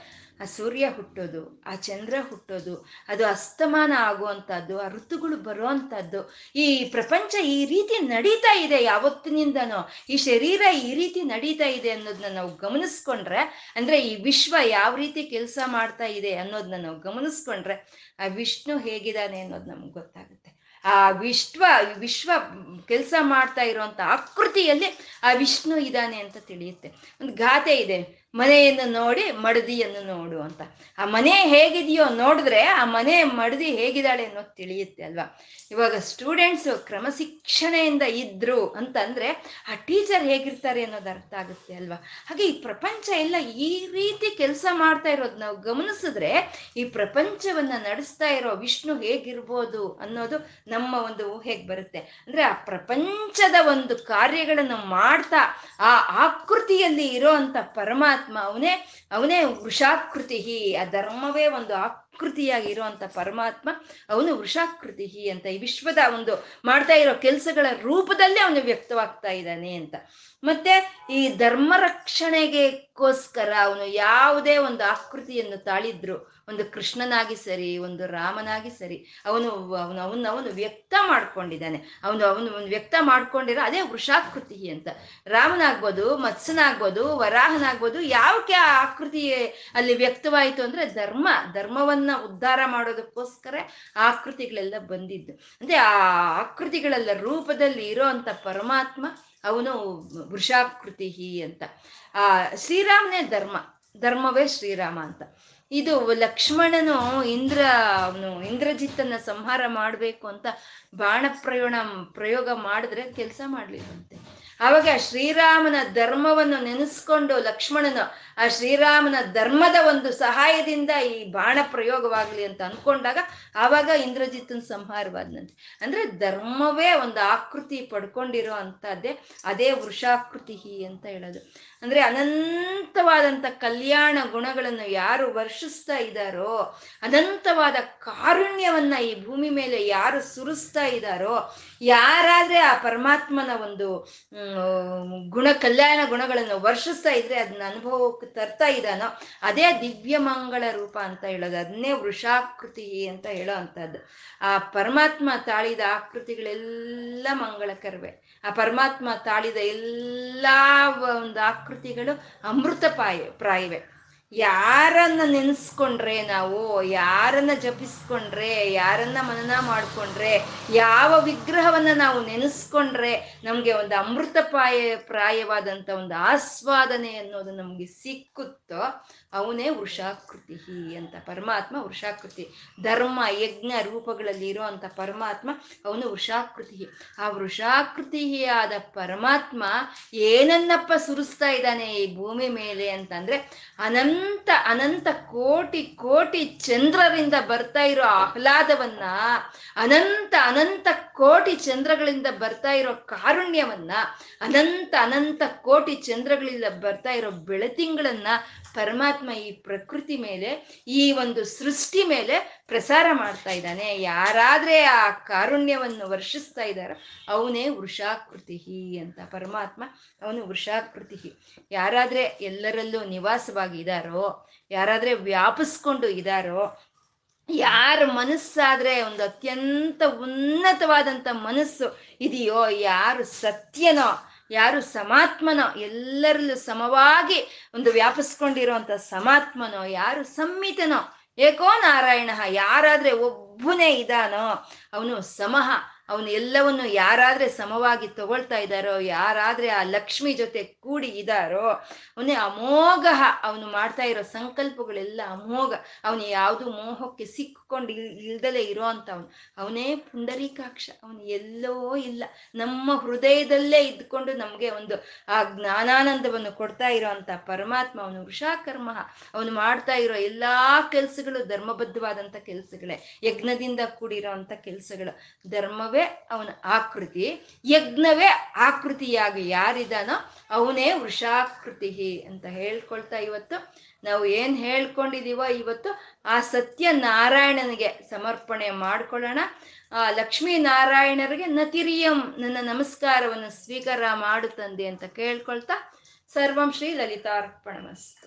ಆ ಸೂರ್ಯ ಹುಟ್ಟೋದು, ಆ ಚಂದ್ರ ಹುಟ್ಟೋದು, ಅದು ಅಸ್ತಮಾನ ಆಗುವಂಥದ್ದು, ಆ ಋತುಗಳು ಬರುವಂಥದ್ದು, ಈ ಪ್ರಪಂಚ ಈ ರೀತಿ ನಡೀತಾ ಇದೆ ಯಾವತ್ತಿನಿಂದನೋ, ಈ ಶರೀರ ಈ ರೀತಿ ನಡೀತಾ ಇದೆ ಅನ್ನೋದನ್ನ ನಾವು ಗಮನಿಸ್ಕೊಂಡ್ರೆ, ಅಂದರೆ ಈ ವಿಶ್ವ ಯಾವ ರೀತಿ ಕೆಲಸ ಮಾಡ್ತಾ ಇದೆ ಅನ್ನೋದನ್ನ ನಾವು ಗಮನಿಸ್ಕೊಂಡ್ರೆ ಆ ವಿಷ್ಣು ಹೇಗಿದ್ದಾನೆ ಅನ್ನೋದು ನಮ್ಗೆ ಗೊತ್ತಾಗುತ್ತೆ. ಆ ವಿಶ್ವ ಕೆಲಸ ಮಾಡ್ತಾ ಇರುವಂಥ ಆಕೃತಿಯಲ್ಲಿ ಆ ವಿಷ್ಣು ಇದ್ದಾನೆ ಅಂತ ತಿಳಿಯುತ್ತೆ. ಒಂದು ಗಾದೆ ಇದೆ, ಮನೆಯನ್ನು ನೋಡಿ ಮಡದಿಯನ್ನು ನೋಡು ಅಂತ. ಆ ಮನೆ ಹೇಗಿದೆಯೋ ನೋಡಿದ್ರೆ ಆ ಮನೆ ಮಡದಿ ಹೇಗಿದ್ದಾಳೆ ಅನ್ನೋದು ತಿಳಿಯುತ್ತೆ ಅಲ್ವಾ. ಇವಾಗ ಸ್ಟೂಡೆಂಟ್ಸು ಕ್ರಮಶಿಕ್ಷಣೆಯಿಂದ ಇದ್ರು ಅಂತಂದ್ರೆ ಆ ಟೀಚರ್ ಹೇಗಿರ್ತಾರೆ ಅನ್ನೋದು ಅರ್ಥ ಆಗುತ್ತೆ ಅಲ್ವಾ. ಹಾಗೆ ಈ ಪ್ರಪಂಚ ಎಲ್ಲ ಈ ರೀತಿ ಕೆಲಸ ಮಾಡ್ತಾ ಇರೋದು ನಾವು ಗಮನಿಸಿದ್ರೆ ಈ ಪ್ರಪಂಚವನ್ನ ನಡೆಸ್ತಾ ಇರೋ ವಿಷ್ಣು ಹೇಗಿರ್ಬೋದು ಅನ್ನೋದು ನಮ್ಮ ಒಂದು ಊಹೆಗೆ ಬರುತ್ತೆ. ಅಂದ್ರೆ ಆ ಪ್ರಪಂಚದ ಒಂದು ಕಾರ್ಯಗಳನ್ನು ಮಾಡ್ತಾ ಆ ಆಕೃತಿಯಲ್ಲಿ ಇರೋ ಅಂತ ಪರಮಾತ್ಮ ಅವನೇ ವೃಷಾಕೃತಿ. ಆ ಧರ್ಮವೇ ಒಂದು ಆಕೃತಿಯಾಗಿ ಇರುವಂತ ಪರಮಾತ್ಮ ಅವನು ವೃಷಾಕೃತಿ ಅಂತ, ಈ ವಿಶ್ವದ ಒಂದು ಮಾಡ್ತಾ ಇರೋ ಕೆಲಸಗಳ ರೂಪದಲ್ಲೇ ಅವನು ವ್ಯಕ್ತವಾಗ್ತಾ ಇದ್ದಾನೆ ಅಂತ. ಮತ್ತೆ ಈ ಧರ್ಮ ರಕ್ಷಣೆಗೆಗೋಸ್ಕರ ಅವನು ಯಾವುದೇ ಒಂದು ಆಕೃತಿಯನ್ನು ತಾಳಿದ್ರು, ಒಂದು ಕೃಷ್ಣನಾಗಿ ಸರಿ, ಒಂದು ರಾಮನಾಗಿ ಸರಿ, ಅವನು ವ್ಯಕ್ತ ಮಾಡ್ಕೊಂಡಿದ್ದಾನೆ. ಅವನು ವ್ಯಕ್ತ ಮಾಡ್ಕೊಂಡಿರೋ ಅದೇ ವೃಷಾಕೃತಿ ಅಂತ. ರಾಮನಾಗ್ಬೋದು, ಮತ್ಸ್ಯನಾಗ್ಬೋದು, ವರಾಹನಾಗ್ಬೋದು, ಯಾವಕ್ಕೆ ಆ ಆಕೃತಿ ಅಲ್ಲಿ ವ್ಯಕ್ತವಾಯಿತು ಅಂದ್ರೆ ಧರ್ಮವನ್ನ ಉದ್ಧಾರ ಮಾಡೋದಕ್ಕೋಸ್ಕರ ಆಕೃತಿಗಳೆಲ್ಲ ಬಂದಿದ್ದು. ಅಂದ್ರೆ ಆ ಆಕೃತಿಗಳೆಲ್ಲ ರೂಪದಲ್ಲಿ ಇರೋ ಅಂತ ಪರಮಾತ್ಮ ಅವನು ವೃಷಾಕೃತಿ ಅಂತ. ಶ್ರೀರಾಮನೇ ಧರ್ಮವೇ ಶ್ರೀರಾಮ ಅಂತ. ಇದು ಲಕ್ಷ್ಮಣನು ಇಂದ್ರಜಿತ್ತನ್ನ ಸಂಹಾರ ಮಾಡಬೇಕು ಅಂತ ಬಾಣ ಪ್ರಯೋಗ ಮಾಡಿದ್ರೆ ಕೆಲಸ ಮಾಡಲಿಲ್ಲಂತೆ. ಆವಾಗ ಶ್ರೀರಾಮನ ಧರ್ಮವನ್ನು ನೆನೆಸ್ಕೊಂಡು ಲಕ್ಷ್ಮಣನು ಆ ಶ್ರೀರಾಮನ ಧರ್ಮದ ಒಂದು ಸಹಾಯದಿಂದ ಈ ಬಾಣ ಪ್ರಯೋಗವಾಗಲಿ ಅಂತ ಅಂದ್ಕೊಂಡಾಗ ಆವಾಗ ಇಂದ್ರಜಿತ್ತನ ಸಂಹಾರವಾದಂತೆ. ಅಂದರೆ ಧರ್ಮವೇ ಒಂದು ಆಕೃತಿ ಪಡ್ಕೊಂಡಿರೋ ಅಂಥದ್ದೇ ಅದೇ ವೃಷಾಕೃತಿ ಅಂತ ಹೇಳೋದು. ಅಂದರೆ ಅನಂತವಾದಂಥ ಕಲ್ಯಾಣ ಗುಣಗಳನ್ನು ಯಾರು ವರ್ಷಿಸ್ತಾ ಇದ್ದಾರೋ, ಅನಂತವಾದ ಕಾರುಣ್ಯವನ್ನ ಈ ಭೂಮಿ ಮೇಲೆ ಯಾರು ಸುರಿಸ್ತಾ ಇದ್ದಾರೋ, ಯಾರಾದ್ರೆ ಆ ಪರಮಾತ್ಮನ ಒಂದು ಕಲ್ಯಾಣ ಗುಣಗಳನ್ನು ವರ್ಷಿಸ್ತಾ ಇದ್ರೆ ಅದನ್ನ ಅನುಭವಕ್ಕೆ ತರ್ತಾ ಇದ್ದಾನೋ ಅದೇ ದಿವ್ಯ ಮಂಗಳ ರೂಪ ಅಂತ ಹೇಳೋದು. ಅದನ್ನೇ ವೃಷಾಕೃತಿ ಅಂತ ಹೇಳೋ ಅಂಥದ್ದು. ಆ ಪರಮಾತ್ಮ ತಾಳಿದ ಆಕೃತಿಗಳೆಲ್ಲ ಮಂಗಳಕರವೇ. ಆ ಪರಮಾತ್ಮ ತಾಳಿದ ಎಲ್ಲ ಒಂದು ಆಕೃತಿಗಳು ಅಮೃತಪ್ರಾಯವೆ. ಯಾರನ್ನ ನೆನೆಸ್ಕೊಂಡ್ರೆ ನಾವು, ಯಾರನ್ನ ಜಪಿಸ್ಕೊಂಡ್ರೆ, ಯಾರನ್ನ ಮನನ ಮಾಡಿಕೊಂಡ್ರೆ, ಯಾವ ವಿಗ್ರಹವನ್ನ ನಾವು ನೆನೆಸ್ಕೊಂಡ್ರೆ ನಮಗೆ ಒಂದು ಅಮೃತಪ್ರಾಯವಾದಂಥ ಒಂದು ಆಸ್ವಾದನೆ ಅನ್ನೋದು ನಮಗೆ ಸಿಕ್ಕುತ್ತೋ ಅವನೇ ವೃಷಾಕೃತಿ ಅಂತ. ಪರಮಾತ್ಮ ವೃಷಾಕೃತಿ. ಧರ್ಮ ಯಜ್ಞ ರೂಪಗಳಲ್ಲಿ ಇರೋವಂಥ ಪರಮಾತ್ಮ ಅವನು ವೃಷಾಕೃತಿ. ಆ ವೃಷಾಕೃತಿಯಾದ ಪರಮಾತ್ಮ ಏನನ್ನಪ್ಪ ಸುರಿಸ್ತಾ ಇದ್ದಾನೆ ಈ ಭೂಮಿ ಮೇಲೆ ಅಂತಂದ್ರೆ ಅನಂತ ಕೋಟಿ ಕೋಟಿ ಚಂದ್ರರಿಂದ ಬರ್ತಾ ಇರೋ ಆಹ್ಲಾದವನ್ನ, ಅನಂತ ಕೋಟಿ ಚಂದ್ರಗಳಿಂದ ಬರ್ತಾ ಇರೋ ಕಾರುಣ್ಯವನ್ನ, ಅನಂತ ಕೋಟಿ ಚಂದ್ರಗಳಿಂದ ಬರ್ತಾ ಇರೋ ಬೆಳತಿಂಗಳನ್ನ ಪರಮಾತ್ಮ ಈ ಪ್ರಕೃತಿ ಮೇಲೆ, ಈ ಒಂದು ಸೃಷ್ಟಿ ಮೇಲೆ ಪ್ರಸಾರ ಮಾಡ್ತಾ ಇದ್ದಾನೆ. ಯಾರಾದ್ರೆ ಆ ಕಾರುಣ್ಯವನ್ನು ವರ್ಷಿಸ್ತಾ ಇದ್ದಾರೋ ಅವನೇ ವೃಷಾಕೃತಿ ಅಂತ. ಪರಮಾತ್ಮ ಅವನು ವೃಷಾಕೃತಿ. ಯಾರಾದ್ರೆ ಎಲ್ಲರಲ್ಲೂ ನಿವಾಸವಾಗಿ ಇದ್ದಾರೋ, ಯಾರಾದ್ರೆ ವ್ಯಾಪಿಸ್ಕೊಂಡು ಇದ್ದಾರೋ, ಯಾರ ಮನಸ್ಸಾದ್ರೆ ಒಂದು ಅತ್ಯಂತ ಉನ್ನತವಾದಂಥ ಮನಸ್ಸು ಇದೆಯೋ, ಯಾರು ಸತ್ಯನೋ, ಯಾರು ಸಮಾತ್ಮನೋ, ಎಲ್ಲರಲ್ಲೂ ಸಮವಾಗಿ ಒಂದು ವ್ಯಾಪಿಸ್ಕೊಂಡಿರುವಂಥ ಸಮಾತ್ಮನೋ, ಯಾರು ಸಂಮಿತನೋ, ಏಕೋ ನಾರಾಯಣ, ಯಾರಾದ್ರೆ ಒಬ್ಬನೇ ಇದ್ದಾನೋ ಅವನು ಸಮಃ. ಅವನು ಎಲ್ಲವನ್ನು ಯಾರಾದ್ರೆ ಸಮವಾಗಿ ತಗೊಳ್ತಾ ಇದ್ದಾರೋ, ಯಾರಾದ್ರೆ ಆ ಲಕ್ಷ್ಮಿ ಜೊತೆ ಕೂಡಿ ಇದ್ದಾರೋ ಅವನೇ ಅಮೋಘ. ಅವನು ಮಾಡ್ತಾ ಇರೋ ಸಂಕಲ್ಪಗಳೆಲ್ಲ ಅಮೋಘ. ಅವನು ಯಾವುದು ಮೋಹಕ್ಕೆ ಸಿಕ್ಕೊಂಡು ಇಲ್ದಲೇ ಇರೋ ಅಂತ ಅವನೇ ಪುಂಡರೀಕಾಕ್ಷ. ಅವನು ಎಲ್ಲೋ ಇಲ್ಲ, ನಮ್ಮ ಹೃದಯದಲ್ಲೇ ಇದ್ಕೊಂಡು ನಮಗೆ ಒಂದು ಆ ಜ್ಞಾನಾನಂದವನ್ನು ಕೊಡ್ತಾ ಇರೋ ಅಂತ ಪರಮಾತ್ಮ ಅವನು ವೃಷಾಕರ್ಮ. ಅವನು ಮಾಡ್ತಾ ಇರೋ ಎಲ್ಲಾ ಕೆಲಸಗಳು ಧರ್ಮಬದ್ಧವಾದಂಥ ಕೆಲಸಗಳೇ, ಯಜ್ಞದಿಂದ ಕೂಡಿರೋ ಅಂಥ ಕೆಲಸಗಳು. ಧರ್ಮವೇ ಅವನ ಆಕೃತಿ, ಯಜ್ಞವೇ ಆಕೃತಿಯಾಗಿ ಯಾರಿದ್ದಾನೋ ಅವನೇ ವೃಷಾಕೃತಿ ಅಂತ ಹೇಳ್ಕೊಳ್ತಾ ಇವತ್ತು ನಾವು ಏನ್ ಹೇಳ್ಕೊಂಡಿದೀವೋ ಇವತ್ತು ಆ ಸತ್ಯನಾರಾಯಣನಿಗೆ ಸಮರ್ಪಣೆ ಮಾಡ್ಕೊಳ್ಳೋಣ. ಆ ಲಕ್ಷ್ಮೀನಾರಾಯಣರಿಗೆ ನತಿರಿಯಂ, ನನ್ನ ನಮಸ್ಕಾರವನ್ನು ಸ್ವೀಕಾರ ಮಾಡು ತಂದೆ ಅಂತ ಕೇಳ್ಕೊಳ್ತಾ ಸರ್ವಂ ಶ್ರೀ ಲಲಿತಾರ್ಪಣಮಸ್ತು.